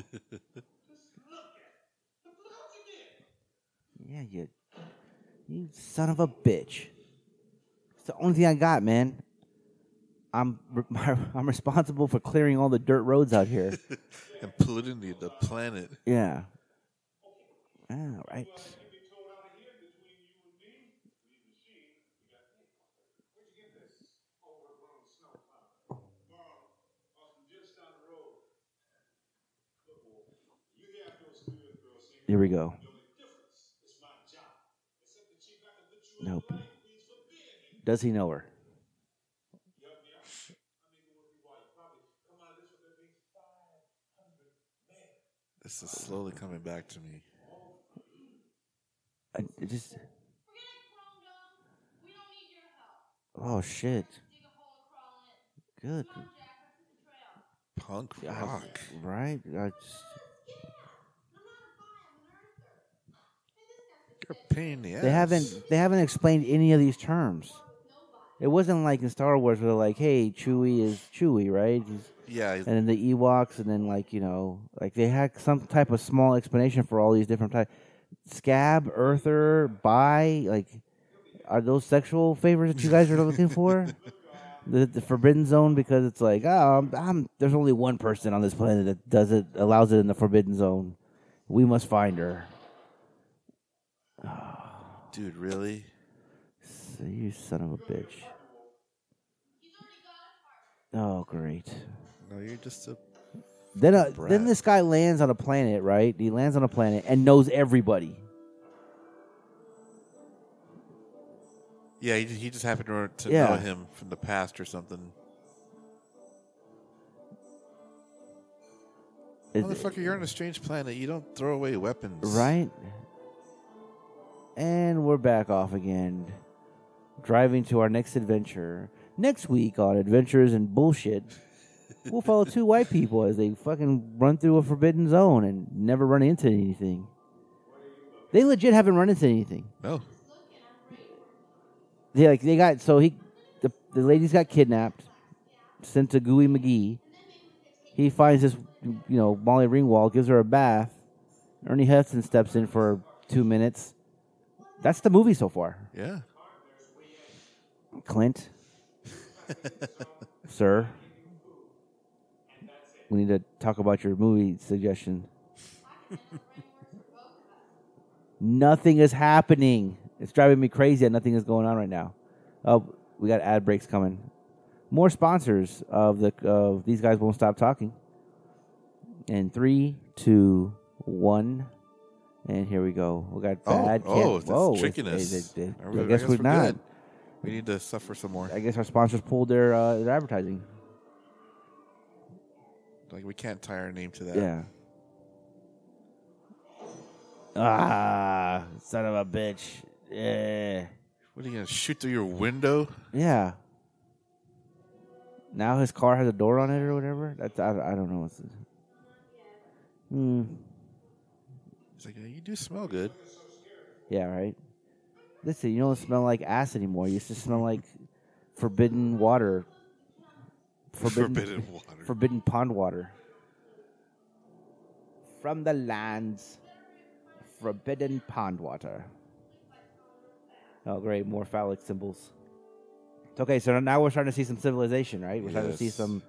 Yeah, you son of a bitch. It's the only thing I got, man. I'm responsible for clearing all the dirt roads out here and polluting the planet. Yeah. All right. Here we go. Nope. Does he know her? This is slowly coming back to me. Oh shit! Good. Punk rock, right? They haven't explained any of these terms. It wasn't like in Star Wars where they're like, "Hey, Chewie is Chewie, right?" And then the Ewoks, and then they had some type of small explanation for all these different types. Scab, earther, bi, are those sexual favors that you guys are looking for? The Forbidden Zone, because it's like, there's only one person on this planet that does it, allows it in the Forbidden Zone. We must find her. Oh. Dude, really? You son of a bitch. Oh, great. No, you're just a... Then this guy lands on a planet, right? He lands on a planet and knows everybody. Yeah, he just happened to know him from the past or something. Motherfucker, you're on a strange planet. You don't throw away weapons. Right? And we're back off again, driving to our next adventure. Next week on Adventures in Bullshit, we'll follow two white people as they fucking run through a forbidden zone and never run into anything. They legit haven't run into anything. No. The lady's got kidnapped, sent to Gooey McGee. He finds this, Molly Ringwald, gives her a bath. Ernie Hudson steps in for 2 minutes. That's the movie so far. Yeah. Clint. Sir. We need to talk about your movie suggestion. Nothing is happening. It's driving me crazy that nothing is going on right now. Oh, we got ad breaks coming. More sponsors of These Guys Won't Stop Talking. And 3, 2, 1... And here we go. We got bad. That's trickiness. I guess we're not. Good. We need to suffer some more. I guess our sponsors pulled their advertising. We can't tie our name to that. Yeah. Ah, son of a bitch. Yeah. What are you gonna shoot through your window? Yeah. Now his car has a door on it or whatever. That's I don't know. He's like, yeah, you do smell good. Yeah, right. Listen, you don't smell like ass anymore. You used to smell like forbidden water. Forbidden water. Forbidden pond water. From the lands. Forbidden pond water. Oh, great. More phallic symbols. Okay, so now we're starting to see some civilization, right? We're starting to see some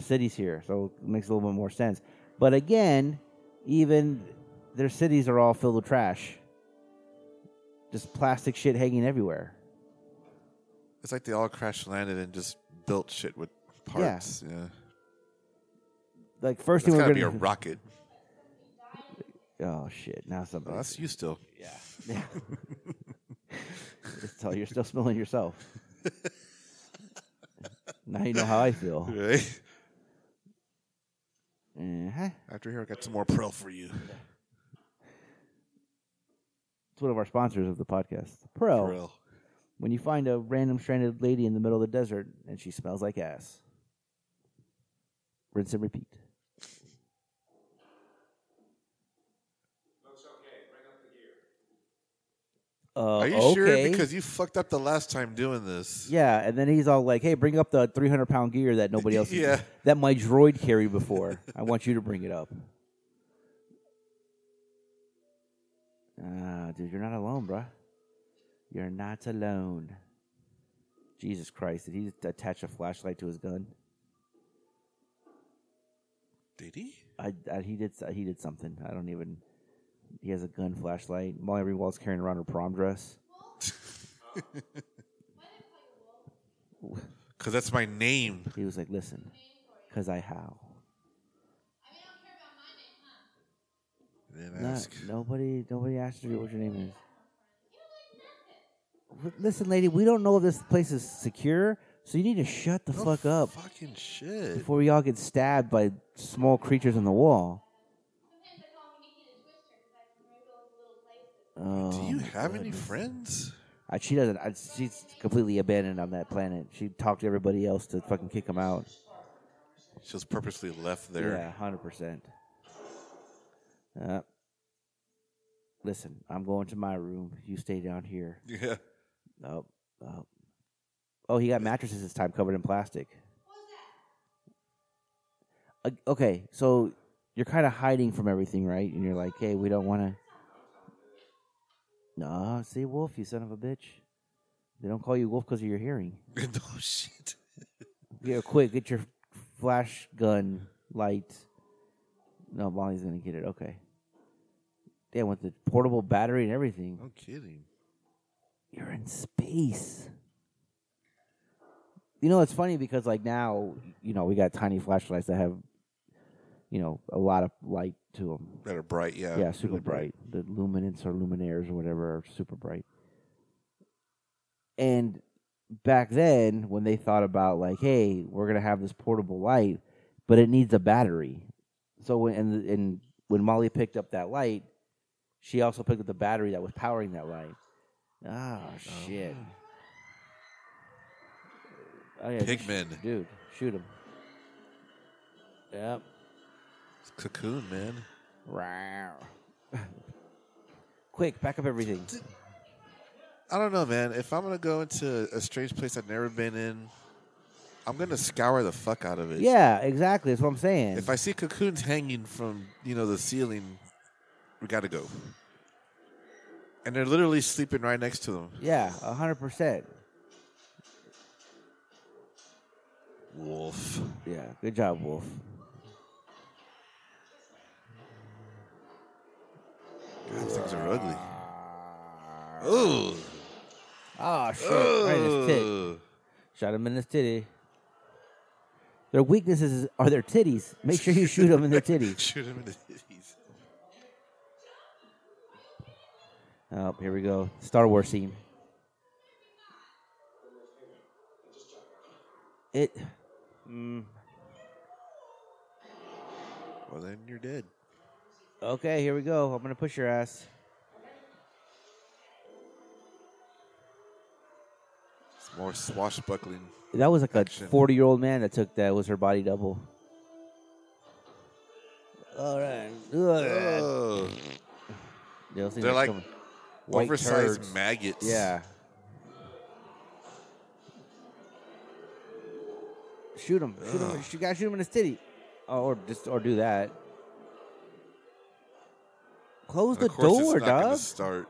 cities here. So it makes a little bit more sense. But again, even their cities are all filled with trash. Just plastic shit hanging everywhere. It's like they all crash landed and just built shit with parts. Yeah. Like first thing we're gonna be a rocket. Oh shit! Now something. Oh, that's you still. Yeah. Just tell you're still smelling yourself. Now you know how I feel. Right. Uh-huh. After here, I got some more Prel for you. It's one of our sponsors of the podcast. Prel. When you find a random stranded lady in the middle of the desert and she smells like ass. Rinse and repeat. Looks okay. Bring up the gear. Are you sure? Because you fucked up the last time doing this. Yeah, and then he's all like, hey, bring up the 300-pound gear that nobody else used, that my droid carried before. I want you to bring it up. Dude, you're not alone, bruh. You're not alone. Jesus Christ, did he attach a flashlight to his gun? Did he? He did something. I don't even... He has a gun flashlight. Molly Ringwald's carrying around her prom dress. Because that's my name. He was like, listen, because I howl. I mean, I don't care about my name, huh? They didn't ask. Nobody asked you what your name is. Listen, lady, we don't know if this place is secure, so you need to shut the fuck up. Fucking shit. Before we all get stabbed by small creatures on the wall. Do you have any friends? She doesn't. She's completely abandoned on that planet. She talked to everybody else to fucking kick them out. She was purposely left there. Yeah, 100%. Listen, I'm going to my room. You stay down here. Yeah. Oh. Oh, he got mattresses this time covered in plastic. What was that? Okay, so you're kind of hiding from everything, right? And you're like, hey, we don't want to... No, see, Wolf, you son of a bitch. They don't call you Wolf because of your hearing. Oh, shit. Yeah, quick, get your flash gun light. No, Molly's going to get it. Okay. Yeah, with the portable battery and everything. No kidding. You're in space. You know, it's funny because, like, now, you know, we got tiny flashlights that have, you know, a lot of light to them. That are bright, yeah. Yeah, super really bright. The luminance or luminaires or whatever are super bright. And back then, when they thought about, like, hey, we're going to have this portable light, but it needs a battery. So when Molly picked up that light, she also picked up the battery that was powering that light. Oh, shit. Oh, yeah, Pigman. Dude, shoot him. Yep. It's Cocoon, man. Rawr. Quick, back up everything. I don't know, man. If I'm going to go into a strange place I've never been in, I'm going to scour the fuck out of it. Yeah, exactly. That's what I'm saying. If I see cocoons hanging from, you know, the ceiling... We got to go. And they're literally sleeping right next to them. Yeah, 100%. Wolf. Yeah, good job, Wolf. God, these things are ugly. Ooh. Oh, shit. Ooh. Right in his tit. Shot him in his titty. Their weaknesses are their titties. Make sure you shoot them in their titties. Shoot them in the titties. Oh, here we go. Star Wars scene. It. Well, then you're dead. Okay, here we go. I'm going to push your ass. It's more swashbuckling. That was like action. A 40-year-old man that took that. It was her body double. All right. Ugh. They're like oversized maggots. Yeah. Shoot him. Shoot him. You gotta shoot him in the city. Or do that. Close the door, dog. Start.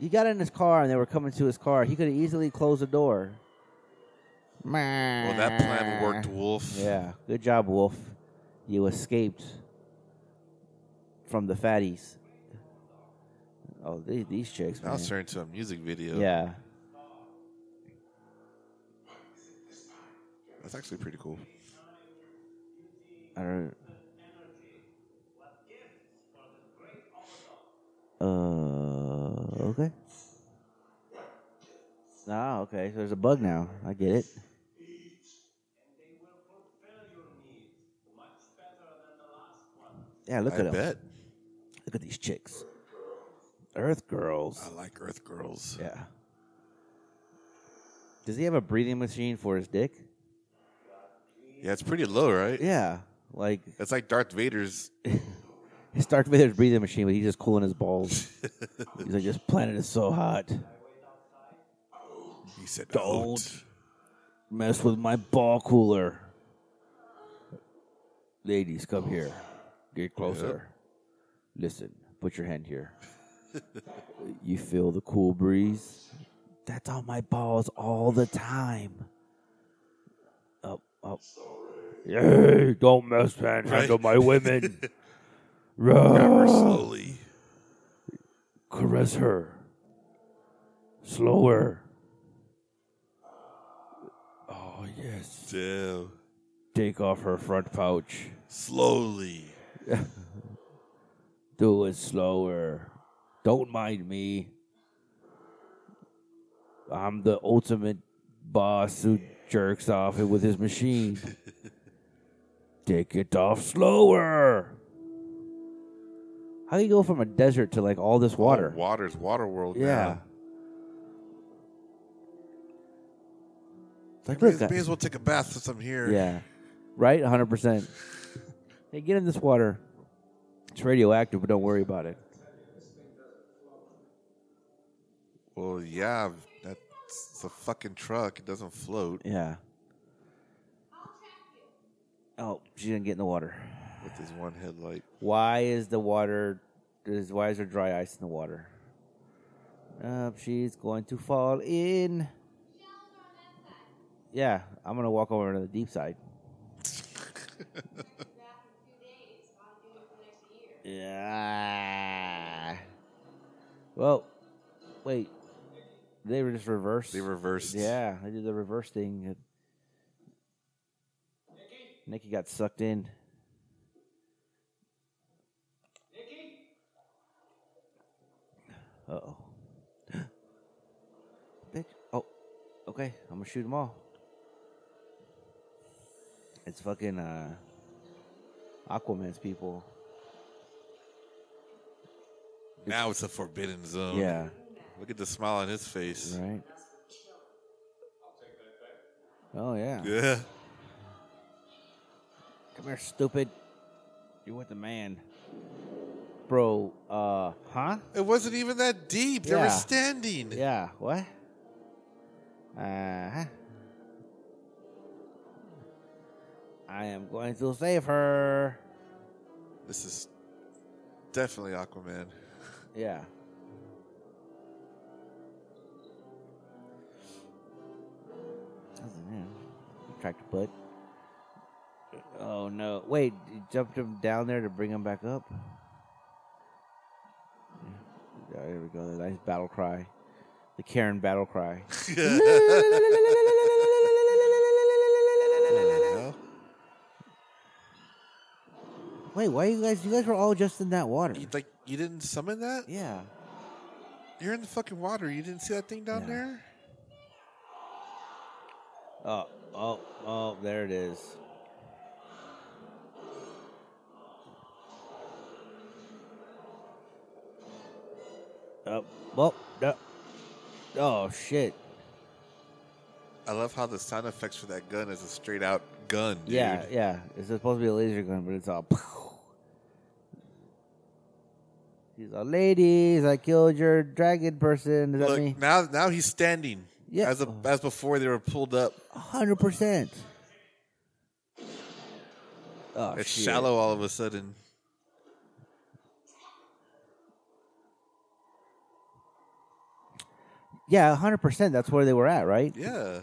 He got in his car and they were coming to his car. He could have easily closed the door. Well, that plan worked, Wolf. Yeah. Good job, Wolf. You escaped from the fatties. Oh, these chicks, man. Now it's turned to a music video. Yeah. That's actually pretty cool. I don't okay. Ah, okay. So there's a bug now. I get it. Yeah, look at them. I bet. Look at these chicks. Earth girls. I like Earth girls. Yeah. Does he have a breathing machine for his dick? Yeah, it's pretty low, right? Yeah, like it's like Darth Vader's. It's Darth Vader's breathing machine, but he's just cooling his balls. He's like, this planet is so hot. He said, "Don't mess with my ball cooler." Ladies, come here. Get closer. Yep. Listen. Put your hand here. You feel the cool breeze? That's on my balls all the time. Oh. Yay, don't mess, manhandle my women. Grab her slowly. Caress her. Slower. Oh, yes. Damn. Take off her front pouch. Slowly. Do it slower. Don't mind me. I'm the ultimate boss who jerks off it with his machine. Take it off slower. How do you go from a desert to like all this water? Oh, water's water world. Yeah. Like, may as well take a bath since I'm here. Yeah. Right? 100%. Hey, get in this water. It's radioactive, but don't worry about it. Well, yeah. It's a fucking truck. It doesn't float. Yeah. Oh, she didn't get in the water. With this one headlight. Why is there dry ice in the water? She's going to fall in. Yeah, I'm going to walk over to the deep side. Yeah. Well, wait. They were just reversed. They reversed. Yeah, they did the reverse thing. Nikki got sucked in. Nikki? Uh-oh. Bitch. Oh, okay. I'm going to shoot them all. It's fucking Aquaman's people. Now it's a Forbidden Zone. Yeah. Look at the smile on his face. Right. Oh, yeah. Yeah. Come here, stupid. You went the man. Bro, huh? It wasn't even that deep. Yeah. They were standing. Yeah. What? I am going to save her. This is definitely Aquaman. Yeah. Attractive butt. Oh no! Wait, you jumped him down there to bring him back up. Yeah, there we go. The nice battle cry, the Karen battle cry. Wait, why you guys? You guys were all just in that water. Like you didn't summon that? Yeah. You're in the fucking water. You didn't see that thing down there? Oh, there it is. Oh, shit. I love how the sound effects for that gun is a straight out gun, dude. Yeah, yeah. It's supposed to be a laser gun, but it's all. He's all, ladies, I killed your dragon person. Is that me? Now he's standing. Yeah. As before, they were pulled up. 100%. Oh, it's shit. Shallow all of a sudden. Yeah, 100%. That's where they were at, right? Yeah.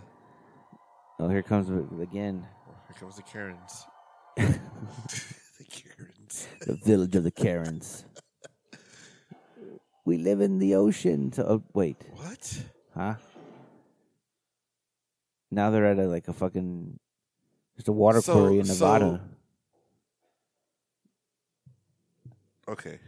Oh, here comes again. Here comes the Karens. The Karens. The village of the Karens. We live in the ocean. Oh, wait. What? Huh? Now they're at a fucking just a water quarry in Nevada. Okay.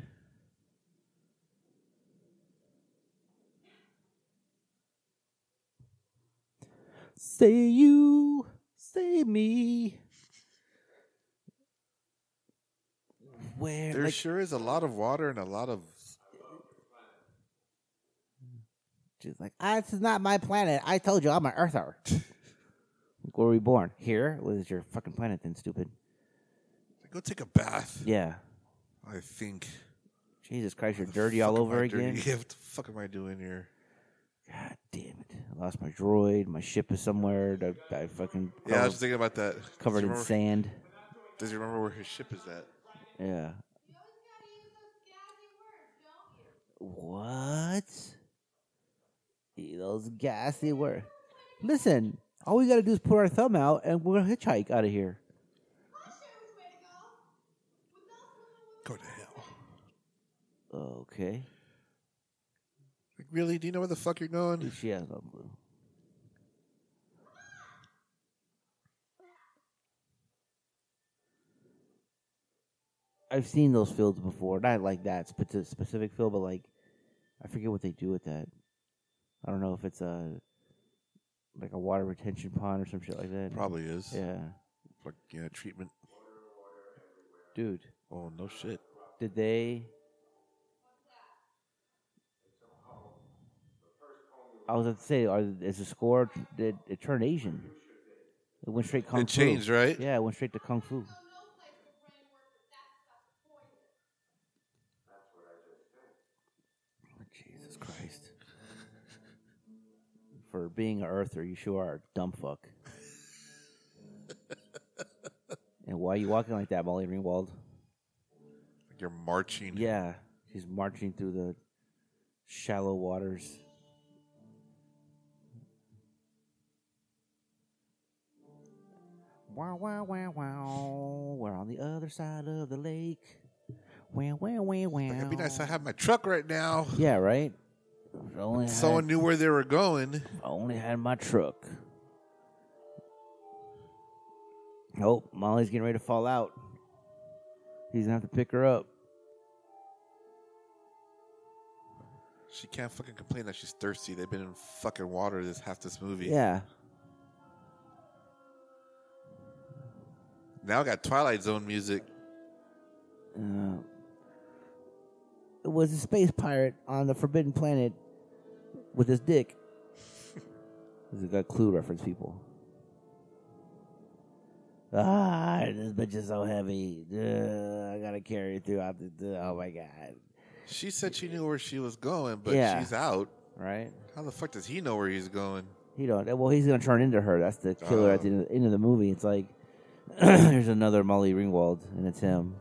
Say you, say me. Where there sure is a lot of water and a lot of. She's like, this is not my planet. I told you I'm an Earther. Like, where were we born? Here? What is your fucking planet then, stupid? Go take a bath. Yeah. I think. Jesus Christ, you're dirty all over again. Yeah, what the fuck am I doing here? God damn it. I lost my droid. My ship is somewhere. I fucking. Yeah, I was thinking about that. Covered in sand. Does he remember where his ship is at? Yeah. What? Those gassy words. Listen, all we gotta do is put our thumb out and we're gonna hitchhike out of here. Go to hell. Okay. Like, really? Do you know where the fuck you're going? She has no clue. I've seen those fields before. Not like that specific field, but I forget what they do with that. I don't know if it's a water retention pond or some shit like that. Probably is. Yeah. Like, yeah, treatment. Dude. Oh, no shit. Did they? I was about to say, is the score, did it turn Asian? It went straight Kung Fu. It changed, right? Yeah, it went straight to Kung Fu. For being an Earther, you sure are a dumb fuck. And why are you walking like that, Molly Ringwald? You're marching. Yeah, she's marching through the shallow waters. Wow, wow, wow, wow. We're on the other side of the lake. Wow, wow, wow, wow. It'd be nice to have my truck right now. Yeah, right? Someone knew where they were going. If I only had my truck. Oh, Molly's getting ready to fall out. He's going to have to pick her up. She can't fucking complain that she's thirsty. They've been in fucking water half this movie. Yeah. Now I got Twilight Zone music. It was a space pirate on the Forbidden Planet with his dick. This is a Clue reference, people. This bitch is so heavy. I gotta carry it throughout the. Oh my god. She said she knew where she was going, but she's out. Right? How the fuck does he know where he's going? He don't. Well, he's gonna turn into her. That's the killer at the end of the movie. It's like there's another Molly Ringwald, and it's him.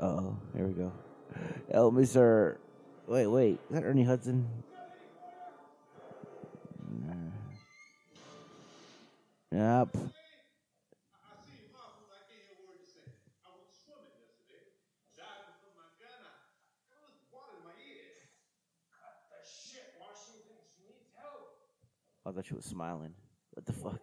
Uh-oh. Here we go. Help me, sir. Wait. Is that Ernie Hudson? Yep. I thought she was smiling. What the fuck?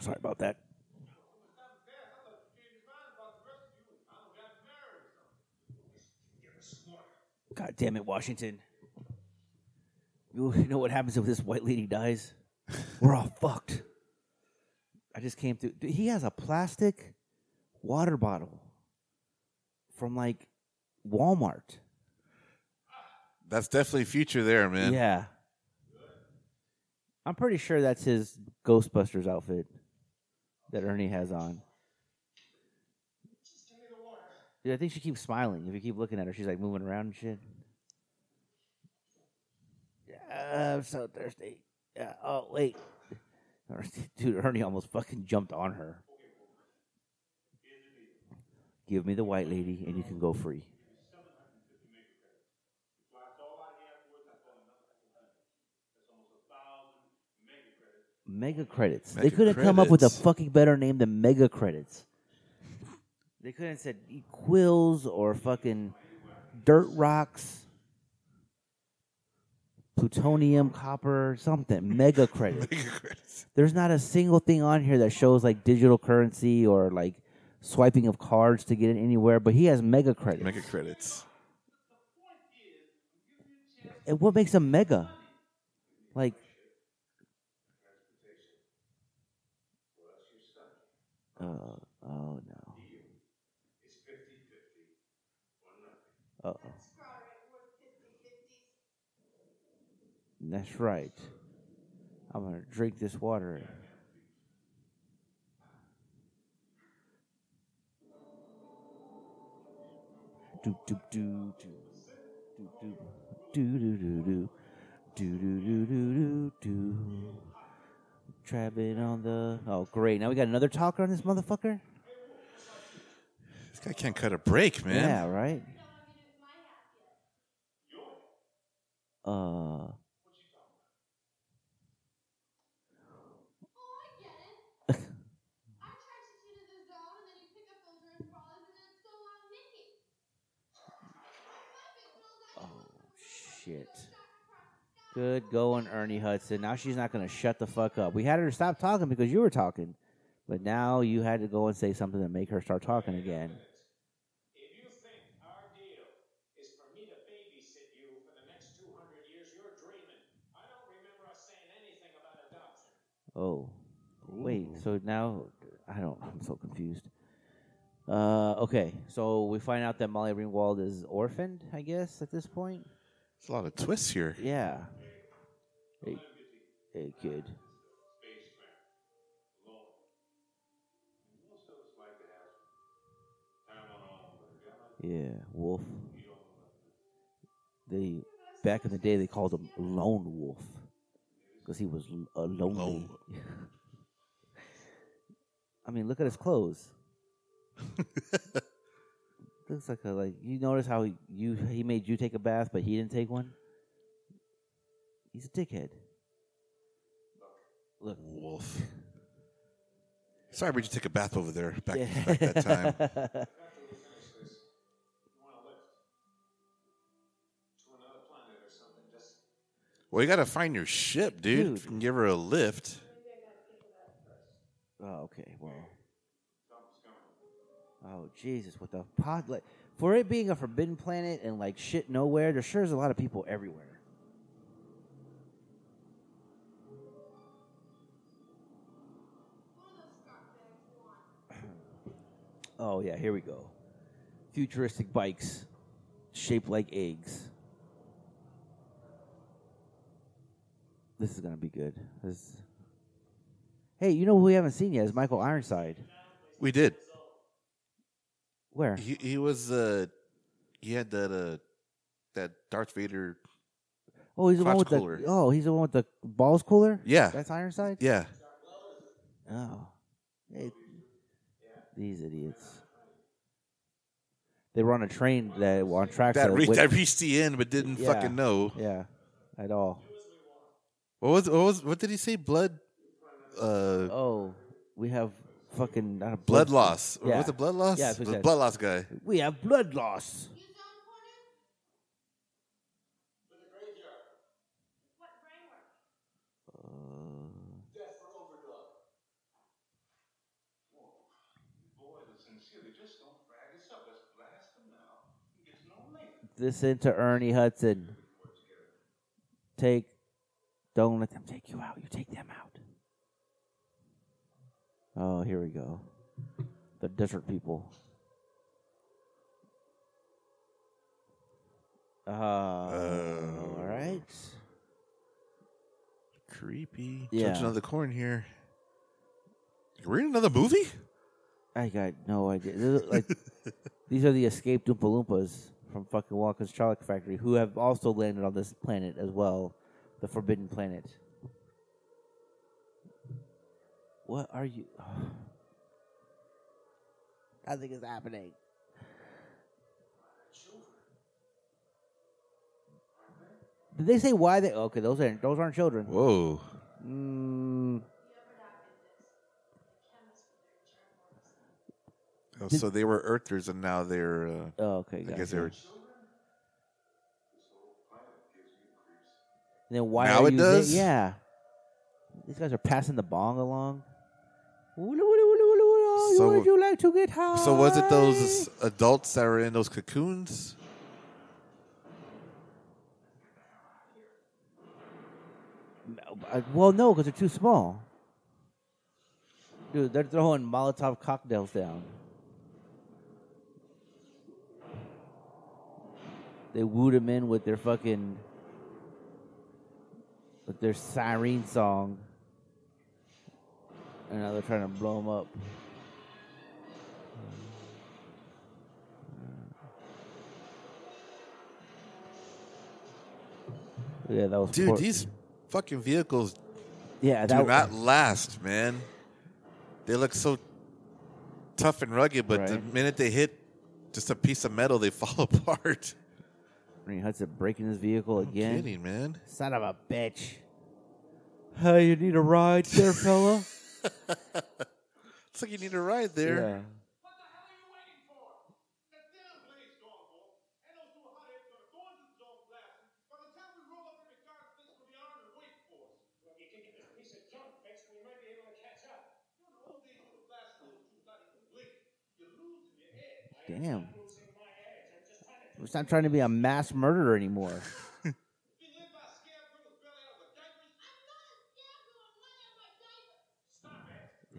Sorry about that. God damn it, Washington. You know what happens if this white lady dies? We're all fucked. I just came through. Dude, he has a plastic water bottle from like Walmart. That's definitely future there, man. Yeah. I'm pretty sure that's his Ghostbusters outfit that Ernie has on. Dude, I think she keeps smiling. If you keep looking at her, she's like moving around and shit. Yeah, I'm so thirsty. Yeah. Oh, wait. Dude, Ernie almost fucking jumped on her. Give me the white lady and you can go free. Mega credits. Mega they couldn't credits. Come up with a fucking better name than mega credits. They couldn't have said quills or fucking dirt rocks, plutonium, copper, something. Mega credits. Mega credits. There's not a single thing on here that shows like digital currency or like swiping of cards to get in anywhere, but he has mega credits. Mega credits. And what makes a mega? Like, oh no. It's 50-50 or nothing. Uh oh. That's right. I'm gonna drink this water. Do do do do do do do do do do do do do. Trap it on the... Oh, great. Now we got another talker on this motherfucker? This guy can't cut a break, man. Yeah, right? Oh, I get it. I trash you to the zone, and then you pick up those red crawlers, and then so on Mickey. Oh, shit. Good going, Ernie Hudson. Now she's not going to shut the fuck up. We had her stop talking because you were talking, but now you had to go and say something to make her start talking again. If you think our deal is for me to babysit you for the next 200 years, you're dreaming. I don't remember us saying anything about adoption. Oh, wait. So now I'm so confused. Okay, so we find out that Molly Ringwald is orphaned, I guess, at this point. There's a lot of twists here. Yeah. Hey, kid. Yeah, wolf. Back in the day, they called him Lone Wolf because he was lonely. I mean, look at his clothes. Looks like you notice how he made you take a bath, but he didn't take one. He's a dickhead. Look, wolf. Sorry, but you took a bath over there back that time. Well, you got to find your ship, dude. If you can give her a lift. Oh, okay. Well. Oh, Jesus, with the pod... Like, for it being a forbidden planet and, like, shit nowhere, there sure is a lot of people everywhere. Oh, yeah, here we go. Futuristic bikes shaped like eggs. This is going to be good. Hey, you know who we haven't seen yet is Michael Ironside. We did. Where? He was he had that Darth Vader. Oh, he's the one with cooler. He's the one with the balls cooler. Yeah, that's Ironside. Yeah. Oh, these idiots. They were on a train that on track that reached the end but didn't fucking know. Yeah, at all. What did he say? Blood. We have. Fucking not a blood loss. Yeah. What's a blood loss? Yeah, the blood loss guy. We have blood loss. Listen to Ernie Hudson. Don't let them take you out. You take them out. Oh, here we go. The desert people. All right. Creepy. Yeah. Touching on the corn here. We're in another movie? I got no idea. These are the escaped Oompa Loompas from fucking Wonka's Chocolate Factory, who have also landed on this planet as well, the Forbidden Planet. What are you? Nothing is happening. Did they say why they? Okay, those aren't children. Whoa. Oh, so they were Earthers, and now they're. Okay, gotcha. I guess they were. Then why now are it you does? Yeah. These guys are passing the bong along. So, would you like to get high? So was it those adults that were in those cocoons? Well, no, because they're too small. Dude, they're throwing Molotov cocktails down. They wooed him in with their fucking... with their siren song. And now they're trying to blow him up. Yeah, that was... Dude, these fucking vehicles do not last, man. They look so tough and rugged, but the minute they hit just a piece of metal, they fall apart. Ernie Hudson breaking his vehicle again. No kidding, man. Son of a bitch. Hey, you need a ride there, fella? It's like you need a ride there. Yeah. What the hell are you waiting for? The damn place is awful. And those two hotheads are going to the zone blast. By the time we roll up and regard this will be on the wait for us. Well, you think it's a piece of junk fix, we might be able to catch up. Damn. It's not trying to be a mass murderer anymore.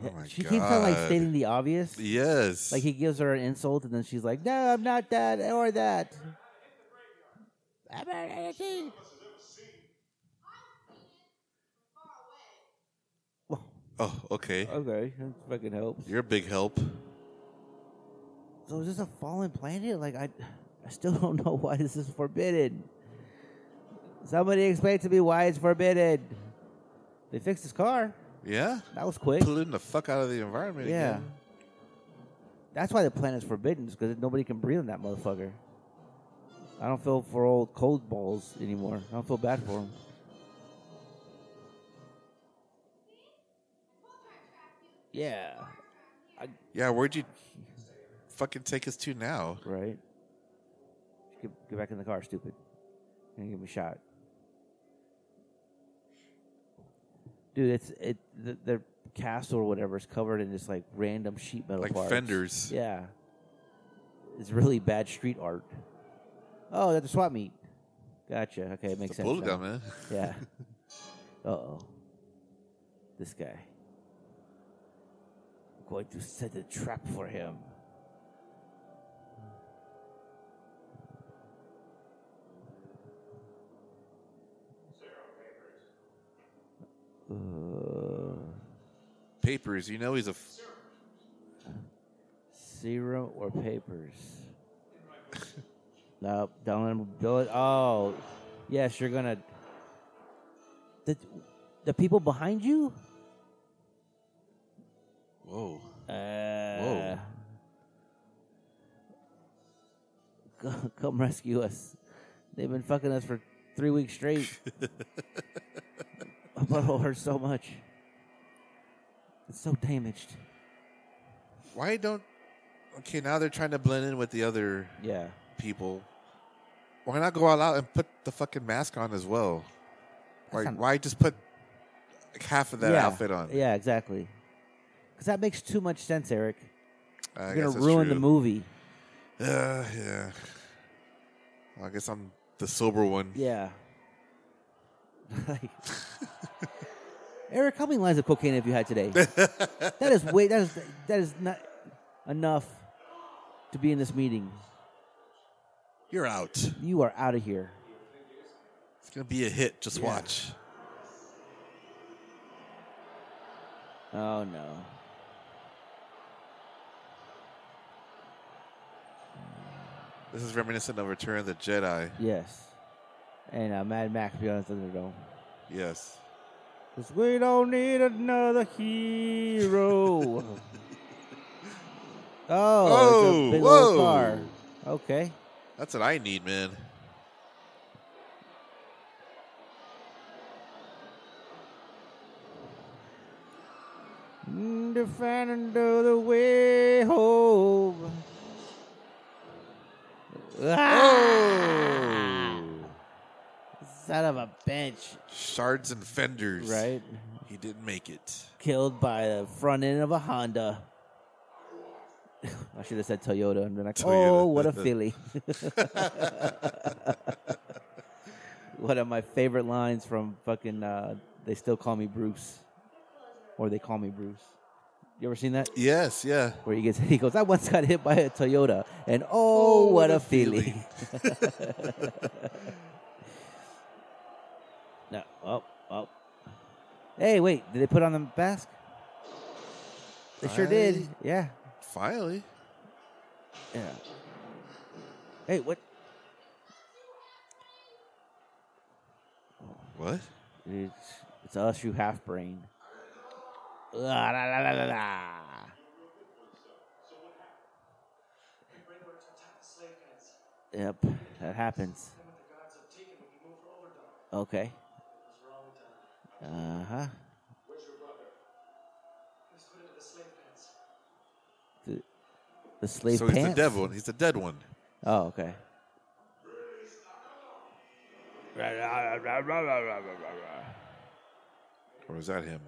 Oh my she God. Keeps on like stating the obvious. Yes. Like he gives her an insult and then she's like, no, I'm not that or that. Oh, okay. Okay, that fucking helps. You're a big help. So is this a fallen planet? Like I still don't know why this is forbidden. Somebody explain to me why it's forbidden. They fixed his car. Yeah? That was quick. Polluting the fuck out of the environment again. That's why the planet's forbidden, because nobody can breathe in that motherfucker. I don't feel for old cold balls anymore. I don't feel bad for them. Yeah. Where'd you... fucking take us to now. Right. Get back in the car, stupid. And give me a shot. Dude, their castle or whatever is covered in just like random sheet metal parts. Like fenders. Yeah. It's really bad street art. Oh, that's a swap meet. Gotcha. Okay, it makes sense. It's a bullgum, man. Yeah. Uh-oh. This guy. I'm going to set a trap for him. Papers, you know he's a serum or papers. No, don't let him do it. Oh, yes, you're gonna. The people behind you. Whoa. Whoa. Come rescue us! They've been fucking us for 3 weeks straight. My butthole hurts so much. It's so damaged. Why don't... Okay, now they're trying to blend in with the other people. Why not go all out and put the fucking mask on as well? Why just put like half of that outfit on? Yeah, exactly. Because that makes too much sense, Eric. You're going to ruin the movie. Yeah. Well, I guess I'm the sober one. Yeah. Like... Eric, how many lines of cocaine have you had today? That is not enough to be in this meeting. You're out. You are out of here. It's going to be a hit. Just watch. Oh, no. This is reminiscent of Return of the Jedi. Yes. And Mad Max Beyond Thunderdome. Yes. Because we don't need another hero. Oh, it's a big old car. Okay. That's what I need, man. To find another way home. Ah! Oh. Son of a bitch. Shards and fenders. Right. He didn't make it. Killed by the front end of a Honda. I should have said Toyota. And been like, Toyota. Oh, what a Philly. One of my favorite lines from fucking They Still Call Me Bruce. Or They Call Me Bruce. You ever seen that? Yes, yeah. Where he goes, I once got hit by a Toyota. And what a feeling. No, Hey, wait. Did they put on the mask? They sure did. Yeah. Finally. Yeah. Hey, what? What? It's us, you half-brain. La, la, la, la, la. Yep, that happens. Okay. Uh-huh. The slave pants? So he's the devil. He's the dead one. Oh, okay. Or was that him?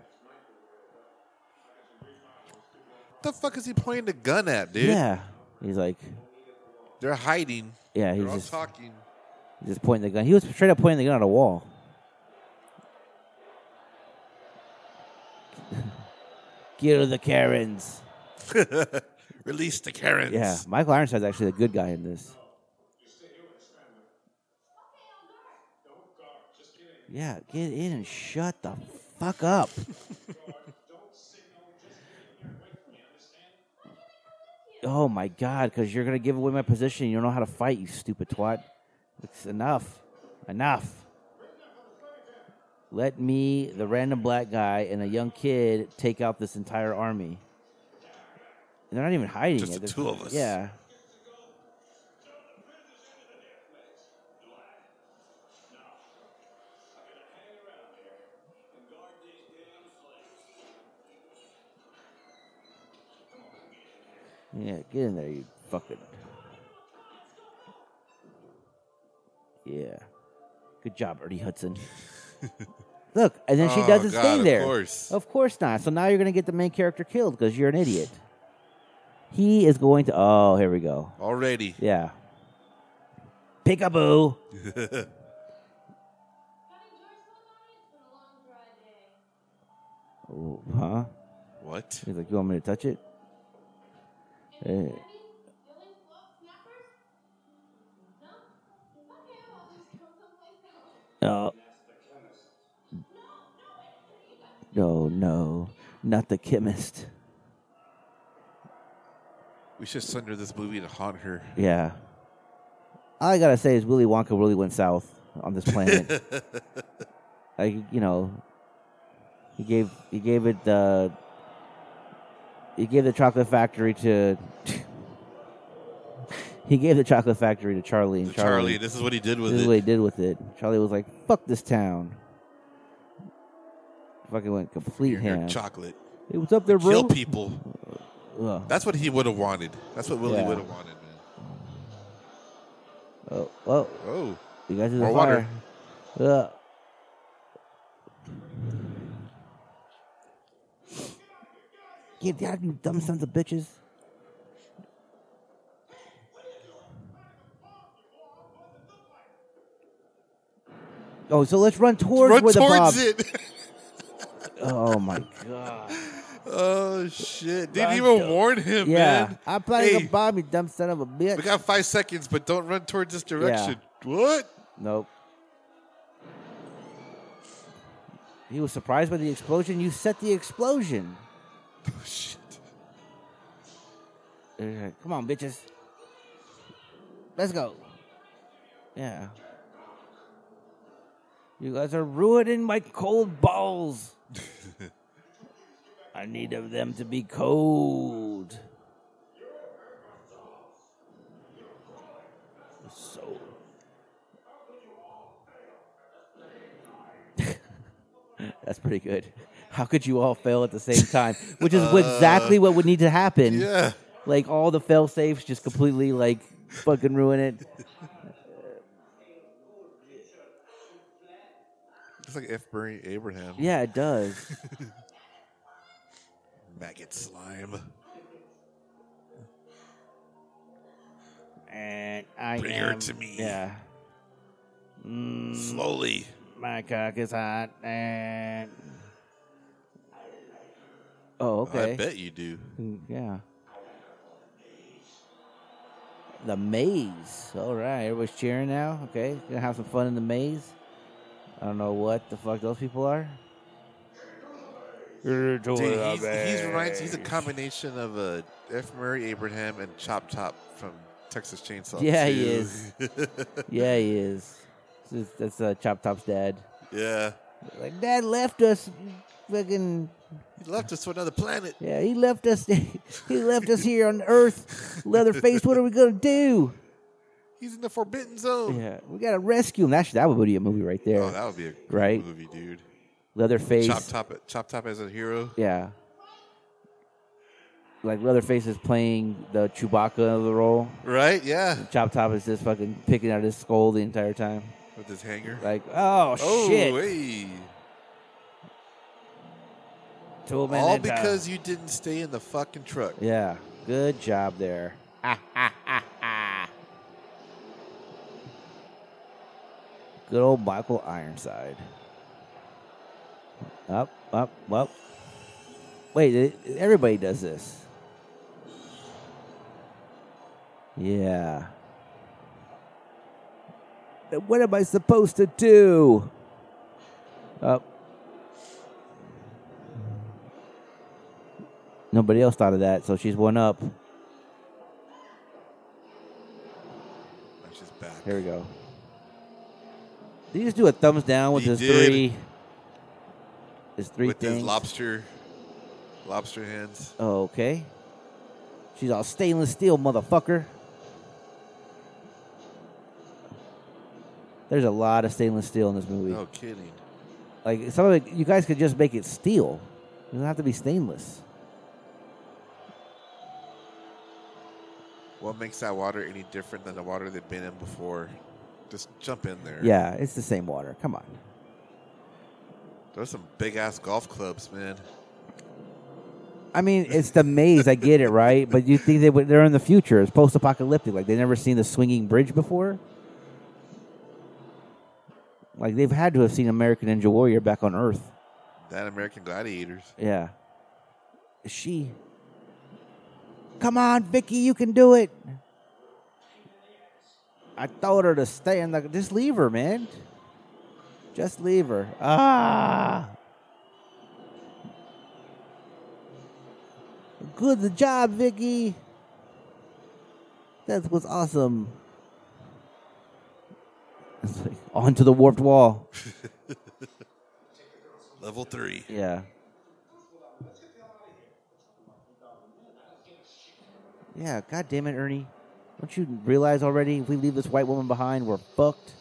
What the fuck is he pointing the gun at, dude? Yeah. He's like... They're hiding. Yeah, he's just... all talking. He's just pointing the gun. He was straight up pointing the gun at a wall. Kill the Karens. Release the Karens. Yeah, Michael Ironside's actually a good guy in this. Yeah, get in and shut the fuck up. Oh, my God, because you're going to give away my position. You don't know how to fight, you stupid twat. It's enough. Enough. Let me, the random black guy, and a young kid take out this entire army. And they're not even hiding it. Just the two of us. Yeah. Yeah, get in there, you fucking. Yeah. Good job, Ernie Hudson. Look, and then she doesn't stay there. Of course. Of course not. So now you're going to get the main character killed because you're an idiot. He is going to. Oh, here we go. Already. Yeah. Peekaboo. Oh, huh? What? He's like, you want me to touch it? No, not the chemist. We should send her this movie to haunt her. Yeah. All I gotta say is Willy Wonka really went south on this planet. He gave the chocolate factory to Charlie, and Charlie. This is what he did with it. This is what he did with it. Charlie was like, "Fuck this town." Fucking went complete ham. Chocolate. Hey, what's up there, bro? Kill people. That's what he would have wanted. That's what Willie would have wanted, man. Oh! You guys are the fire. Water. Get out, you dumb sons of bitches. Oh, so let's run towards it. Oh, my God. Oh, shit. Didn't even warn him, man. I'm planting a bomb, you dumb son of a bitch. We got 5 seconds, but don't run towards this direction. Yeah. What? Nope. He was surprised by the explosion. You set the explosion. Oh, shit. Come on, bitches. Let's go. Yeah. You guys are ruining my cold balls. I need them to be cold. So. That's pretty good. How could you all fail at the same time? Which is exactly what would need to happen. Yeah. Like, all the fail-safes just completely, like, fucking ruin it. It's like F. Murray Abraham. Yeah, it does. Maggot slime. And I bring her to me. Yeah. Slowly. My cock is hot and... Oh, okay. I bet you do. Yeah. The maze. All right. Everybody's cheering now. Okay. Gonna have some fun in the maze. I don't know what the fuck those people are. Dude, he's a combination of F. Murray Abraham and Chop Top from Texas Chainsaw. Yeah, 2. He is. Yeah, he is. That's Chop Top's dad. Yeah. Like, Dad left us fucking... He left us to another planet. Yeah, he left us. He left us here on Earth. Leatherface, what are we gonna do? He's in the Forbidden Zone. Yeah, we gotta rescue him. That would be a movie right there. Oh, that would be a great movie, dude. Leatherface, Chop Top as a hero. Yeah, like Leatherface is playing the Chewbacca of the role. Right. Yeah. And Chop Top is just fucking picking out his skull the entire time with his hanger. Like, oh shit. Hey. All because you didn't stay in the fucking truck. Yeah. Good job there. Good old Michael Ironside. Up. Wait, everybody does this. Yeah. What am I supposed to do? Up. Nobody else thought of that, so she's one up. She's back. Here we go. Did he just do a thumbs down with his three with things? His lobster hands. Oh, okay. She's all stainless steel, motherfucker. There's a lot of stainless steel in this movie. No kidding. Like, some of it, you guys could just make it steel. It doesn't have to be stainless. What makes that water any different than the water they've been in before? Just jump in there. Yeah, it's the same water. Come on. There's some big-ass golf clubs, man. I mean, it's the maze. I get it, right? But you think they're in the future. It's post-apocalyptic. Like, they've never seen the swinging bridge before. Like, they've had to have seen American Ninja Warrior back on Earth. That American Gladiators. Yeah. She... Come on, Vicky, you can do it. I told her to stay. I'm like, just leave her, man. Just leave her. Ah. Good job, Vicky. That was awesome. It's like, onto the warped wall. Level 3. Yeah. Yeah, God damn it, Ernie. Don't you realize already if we leave this white woman behind, we're fucked?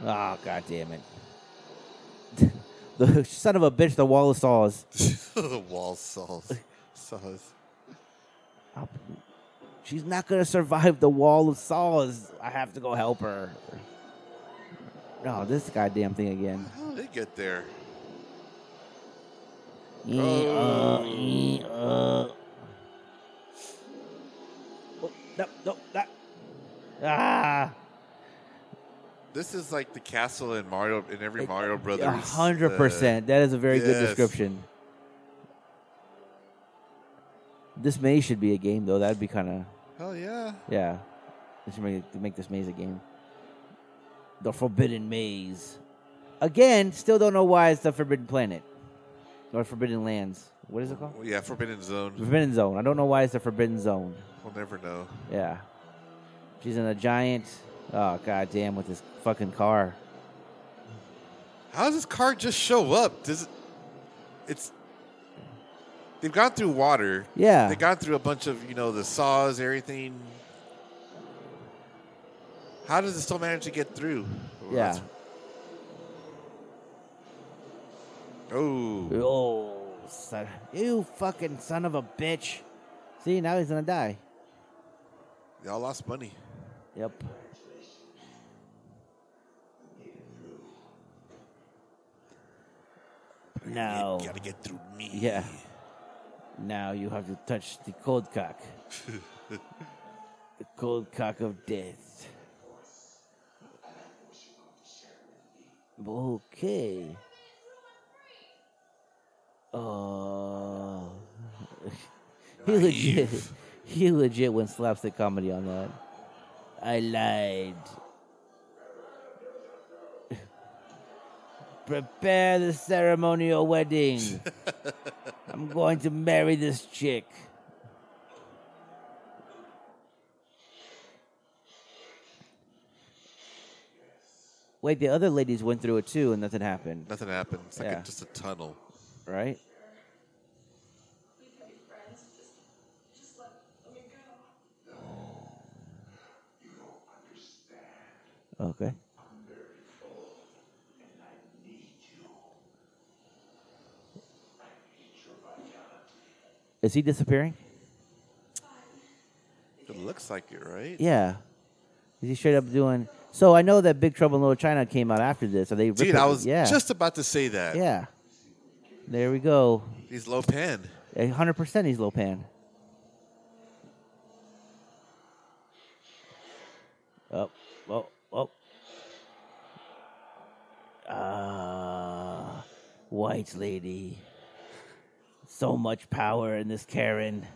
Oh, God damn it. The son of a bitch, the wall of saws. The wall saws. She's not going to survive the wall of saws. I have to go help her. No, this goddamn thing again. How did it get there? Nope. This is like the castle in Mario, in every Mario Brothers. 100%. That is a very good description. This maze should be a game, though. That'd be kind of... Hell yeah. Yeah. They should make this maze a game. The Forbidden Maze. Again, still don't know why it's the Forbidden Planet. Or Forbidden Lands. What is it called? Yeah, Forbidden Zone. Forbidden Zone. I don't know why it's the Forbidden Zone. We'll never know. Yeah. She's in a giant... Oh, goddamn, with this fucking car. How does this car just show up? Does it... It's... They've gone through water. Yeah. They've gone through a bunch of, you know, the saws, everything. How does it still manage to get through? Well, yeah. Oh. Oh, son. You fucking son of a bitch. See, now he's going to die. Y'all lost money. Yep. No. You got to get through me. Yeah. Now you have to touch the cold cock. The cold cock of death. Okay. Oh. he legit went slapstick comedy on that. I lied. Prepare the ceremonial wedding. I'm going to marry this chick. Wait, the other ladies went through it too, and nothing happened. Nothing happened. It's like just a tunnel, right? We could be friends. Just let me go. No, you don't understand. Okay. Is he disappearing? It looks like it, right? Yeah. Is he straight up doing... So I know that Big Trouble in Little China came out after this. Are they? Dude, I was just about to say that. Yeah. There we go. He's low pan. 100% he's low pan. Ah, white lady. So much power in this Karen.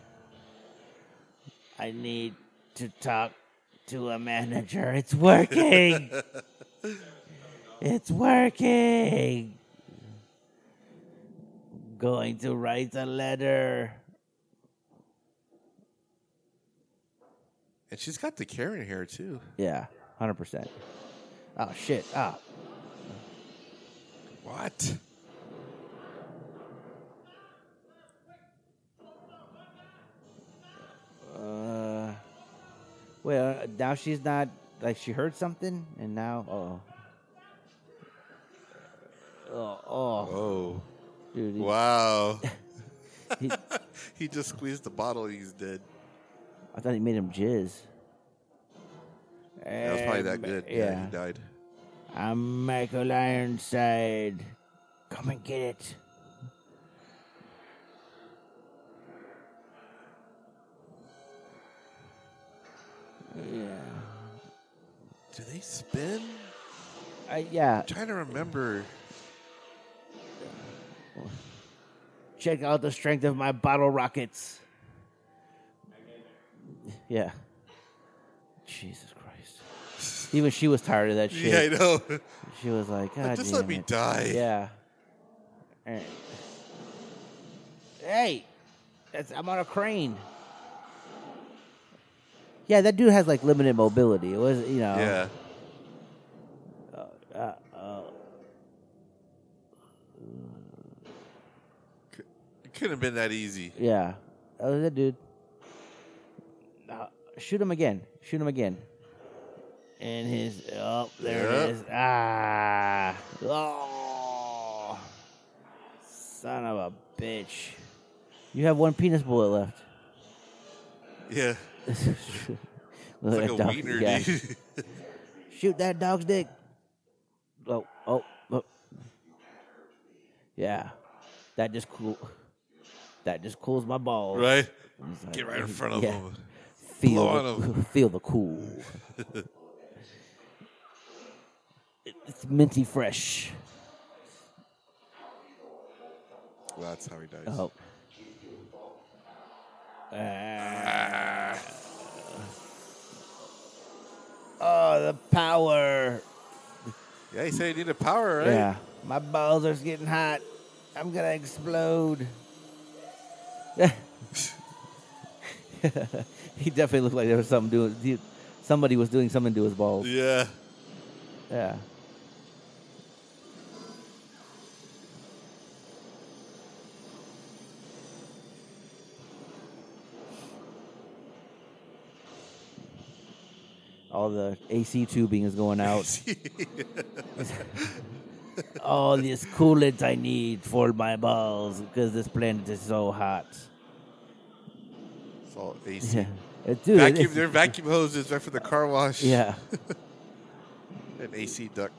I need to talk to a manager. It's working. It's working. I'm going to write a letter. And she's got the Karen hair too. Yeah, 100%. Oh shit! Ah, what? Well, now she's not, like, she heard something, and now, Oh. Dude, wow. He just squeezed the bottle, he's dead. I thought he made him jizz. That was probably that good. Yeah, he died. I'm Michael Ironside. Come and get it. Yeah. Do they spin? Yeah. I'm trying to remember. Check out the strength of my bottle rockets. Yeah. Jesus Christ. Even she was tired of that shit. Yeah, I know. She was like, God just damn let me die. Yeah. All right. Hey, I'm on a crane. Yeah, that dude has, like, limited mobility. It was, you know. Yeah. It couldn't have been that easy. Yeah. That was it, dude. Shoot him again. Shoot him again. And his... Oh, there it is. Ah. Oh. Son of a bitch. You have one penis bullet left. Yeah. It's like a wiener, dude. Shoot that dog's dick. Oh. Yeah. That just cools my balls. Right? Like, get right in front of him. Feel the cool. It's minty fresh. Well, that's how he dies. Oh. Oh, the power. Yeah, he said he needed power, right? Yeah. My balls are getting hot. I'm going to explode. He definitely looked like there was something doing. Somebody was doing something to his balls. Yeah. Yeah. All the AC tubing is going out. All this coolant I need for my balls because this planet is so hot. It's all AC. Yeah. Dude, their vacuum hoses right for the car wash. Yeah. An AC duct.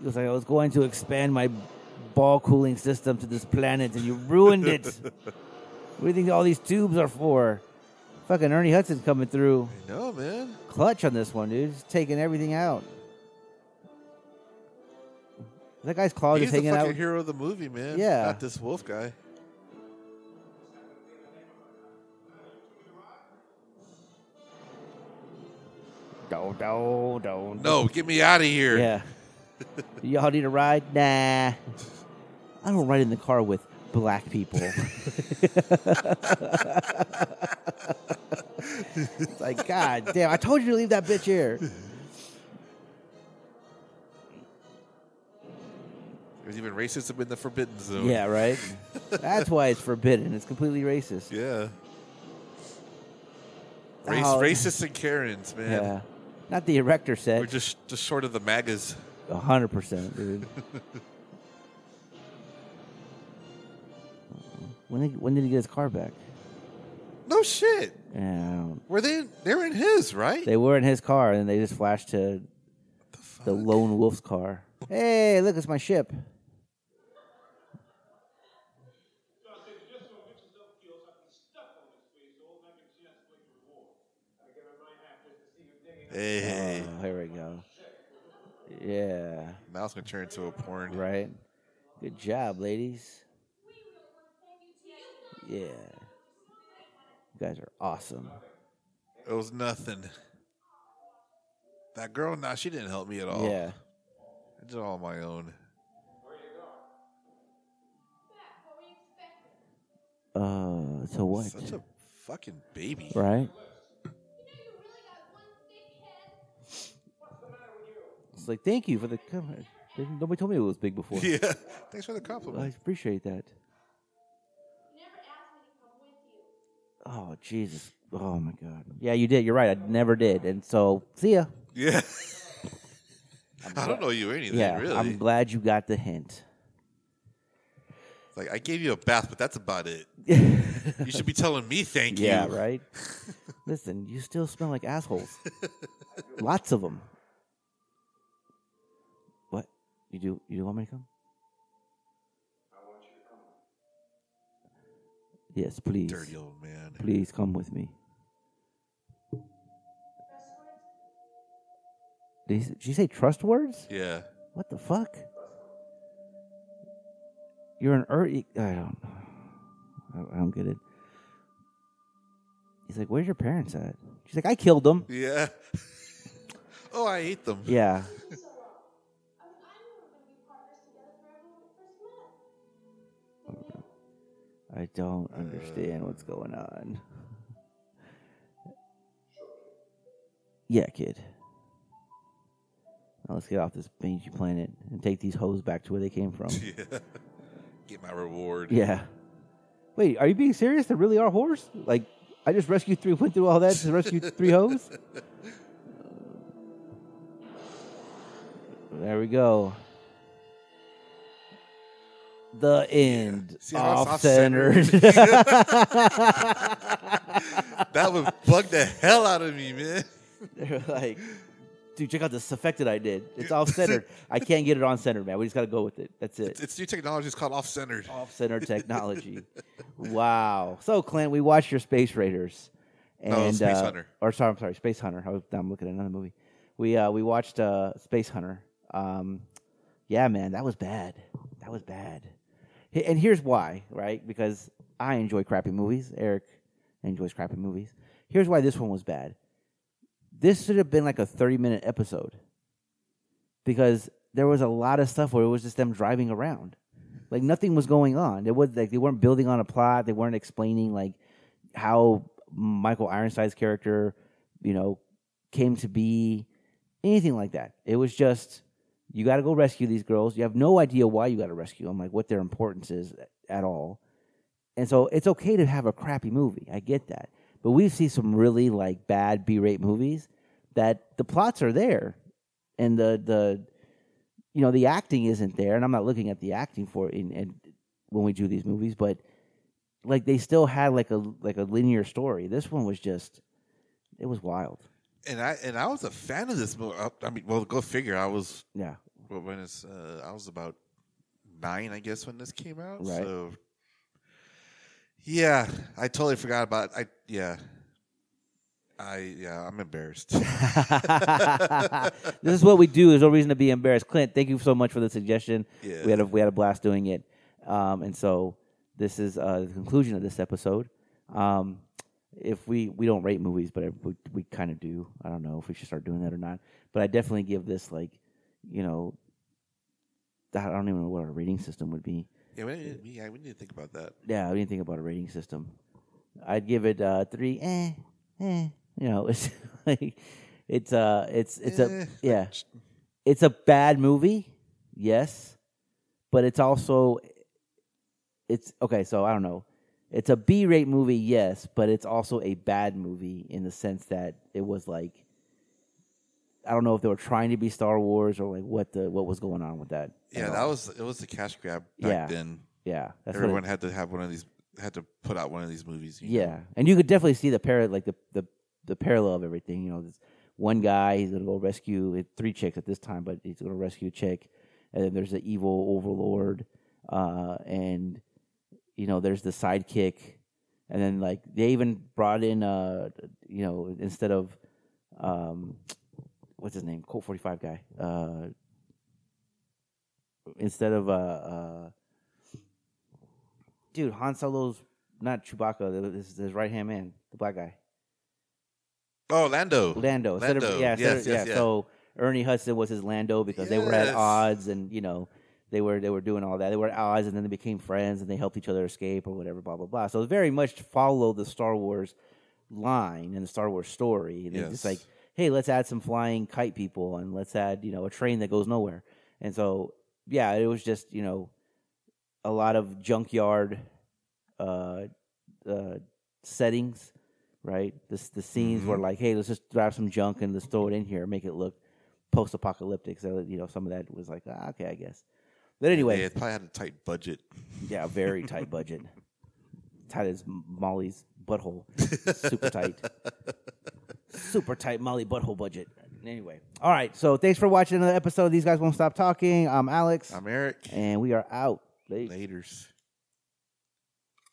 It was like, I was going to expand my ball cooling system to this planet, and you ruined it. What do you think all these tubes are for? Fucking Ernie Hudson's coming through. I know, man. Clutch on this one, dude. He's taking everything out. That guy's claw just hanging out. He's the fucking hero of the movie, man. Yeah. Not this wolf guy. No, get me out of here. Yeah. Y'all need a ride? Nah. I don't ride in the car with black people. It's like, God damn, I told you to leave that bitch here. There's even racism in the Forbidden Zone. Yeah, right? That's why it's forbidden. It's completely racist. Yeah. Racists and Karens, man. Yeah. Not the Erector set. We're just short of the MAGAs. 100%, dude. When did he get his car back? No shit. Yeah. Were they were in his, right? They were in his car, and they just flashed to the Lone Wolf's car. Hey, look, it's my ship. Hey. Oh, here we go. Yeah. Now it's going to turn into a porn. Right. Good job, ladies. Yeah. You guys are awesome. It was nothing. That girl, nah, she didn't help me at all. Yeah. I did all on my own. So what? Such a fucking baby. Right? It's like, thank you for the compliment. Nobody told me it was big before. Yeah. Thanks for the compliment. I appreciate that. Oh, Jesus. Oh, my God. Yeah, you did. You're right. I never did. And so, see ya. Yeah. I don't know you or anything, really. I'm glad you got the hint. It's like, I gave you a bath, but that's about it. You should be telling me thank you. Yeah, right? Listen, you still smell like assholes. Lots of them. What? You do want me to come? Yes, please. Dirty old man. Please come with me. Did you say trust words? Yeah. What the fuck? You're an I don't know. I don't get it. He's like, where's your parents at? She's like, I killed them. Yeah. Oh, I ate them. Yeah. I don't understand what's going on. Yeah, kid. Now let's get off this mangy planet and take these hoes back to where they came from. Yeah. Get my reward. Yeah. Wait, are you being serious? There really are whores? Like, I just went through all that to rescue three hoes? There we go. The end. Yeah. Off-centered. That would bug the hell out of me, man. They're like, dude, check out this effect that I did. It's off-centered. I can't get it on-centered, man. We just got to go with it. That's it. It's new technology. It's called off-centered. Off-centered technology. Wow. So, Clint, we watched your Space Raiders. Space Hunter. Space Hunter. I'm looking at another movie. We watched Space Hunter. yeah, man, that was bad. That was bad. And here's why, right? Because I enjoy crappy movies. Eric enjoys crappy movies. Here's why this one was bad. This should have been like a 30-minute episode because there was a lot of stuff where it was just them driving around. Like, nothing was going on. It was like they weren't building on a plot. They weren't explaining, like, how Michael Ironside's character, you know, came to be, anything like that. It was just, you got to go rescue these girls. You have no idea why you got to rescue them, like, what their importance is at all. And so it's okay to have a crappy movie. I get that. But we've seen some really, like, bad B-rate movies that the plots are there and the you know, the acting isn't there, and I'm not looking at the acting for in when we do these movies, but like they still had like a linear story. This one was just, it was wild. And I was a fan of this movie. I mean, well, go figure. I was when it's I was about 9, I guess, when this came out. Right. So yeah, I totally forgot about it. I'm embarrassed. This is what we do. There's no reason to be embarrassed. Clint, thank you so much for the suggestion. Yeah. We had a blast doing it. And so this is the conclusion of this episode. If we don't rate movies, but we kind of do. I don't know if we should start doing that or not. But I definitely give this, like, you know, I don't even know what our rating system would be. Yeah, we need to think about that. Yeah, we didn't think about a rating system. I'd give it 3. You know, it's like it's a bad movie, yes, but it's also okay. So I don't know, it's a B-rate movie, yes, but it's also a bad movie in the sense that it was like, I don't know if they were trying to be Star Wars or like what was going on with that. Yeah, it was the cash grab back then. Yeah, everyone had to have one of these. Had to put out one of these movies. You know? And you could definitely see the parallel of everything. You know, this one guy, he's going to go rescue 3 chicks at this time, but he's going to rescue a chick. And then there's the evil overlord. And, you know, there's the sidekick. And then, like, they even brought in, you know, instead of, what's his name? Colt 45 guy. Instead of... Dude, Han Solo's not Chewbacca. This is his right-hand man, the black guy. Oh, Lando. Lando. Yes. So Ernie Hudson was his Lando because they were at odds, and you know they were doing all that. They were at odds, and then they became friends, and they helped each other escape or whatever. Blah blah blah. So it very much followed the Star Wars line and the Star Wars story. And it's just like, hey, let's add some flying kite people, and let's add, you know, a train that goes nowhere. And so yeah, it was just, you know, a lot of junkyard settings, right? The scenes were like, hey, let's just grab some junk and let's throw it in here, make it look post-apocalyptic. So, you know, some of that was like, okay, I guess. But anyway. Yeah, it probably had a tight budget. Yeah, very tight budget. Tight as Molly's butthole. Super tight. Super tight Molly butthole budget. Anyway. All right, so thanks for watching another episode. These guys won't stop talking. I'm Alex. I'm Eric. And we are out. Laters.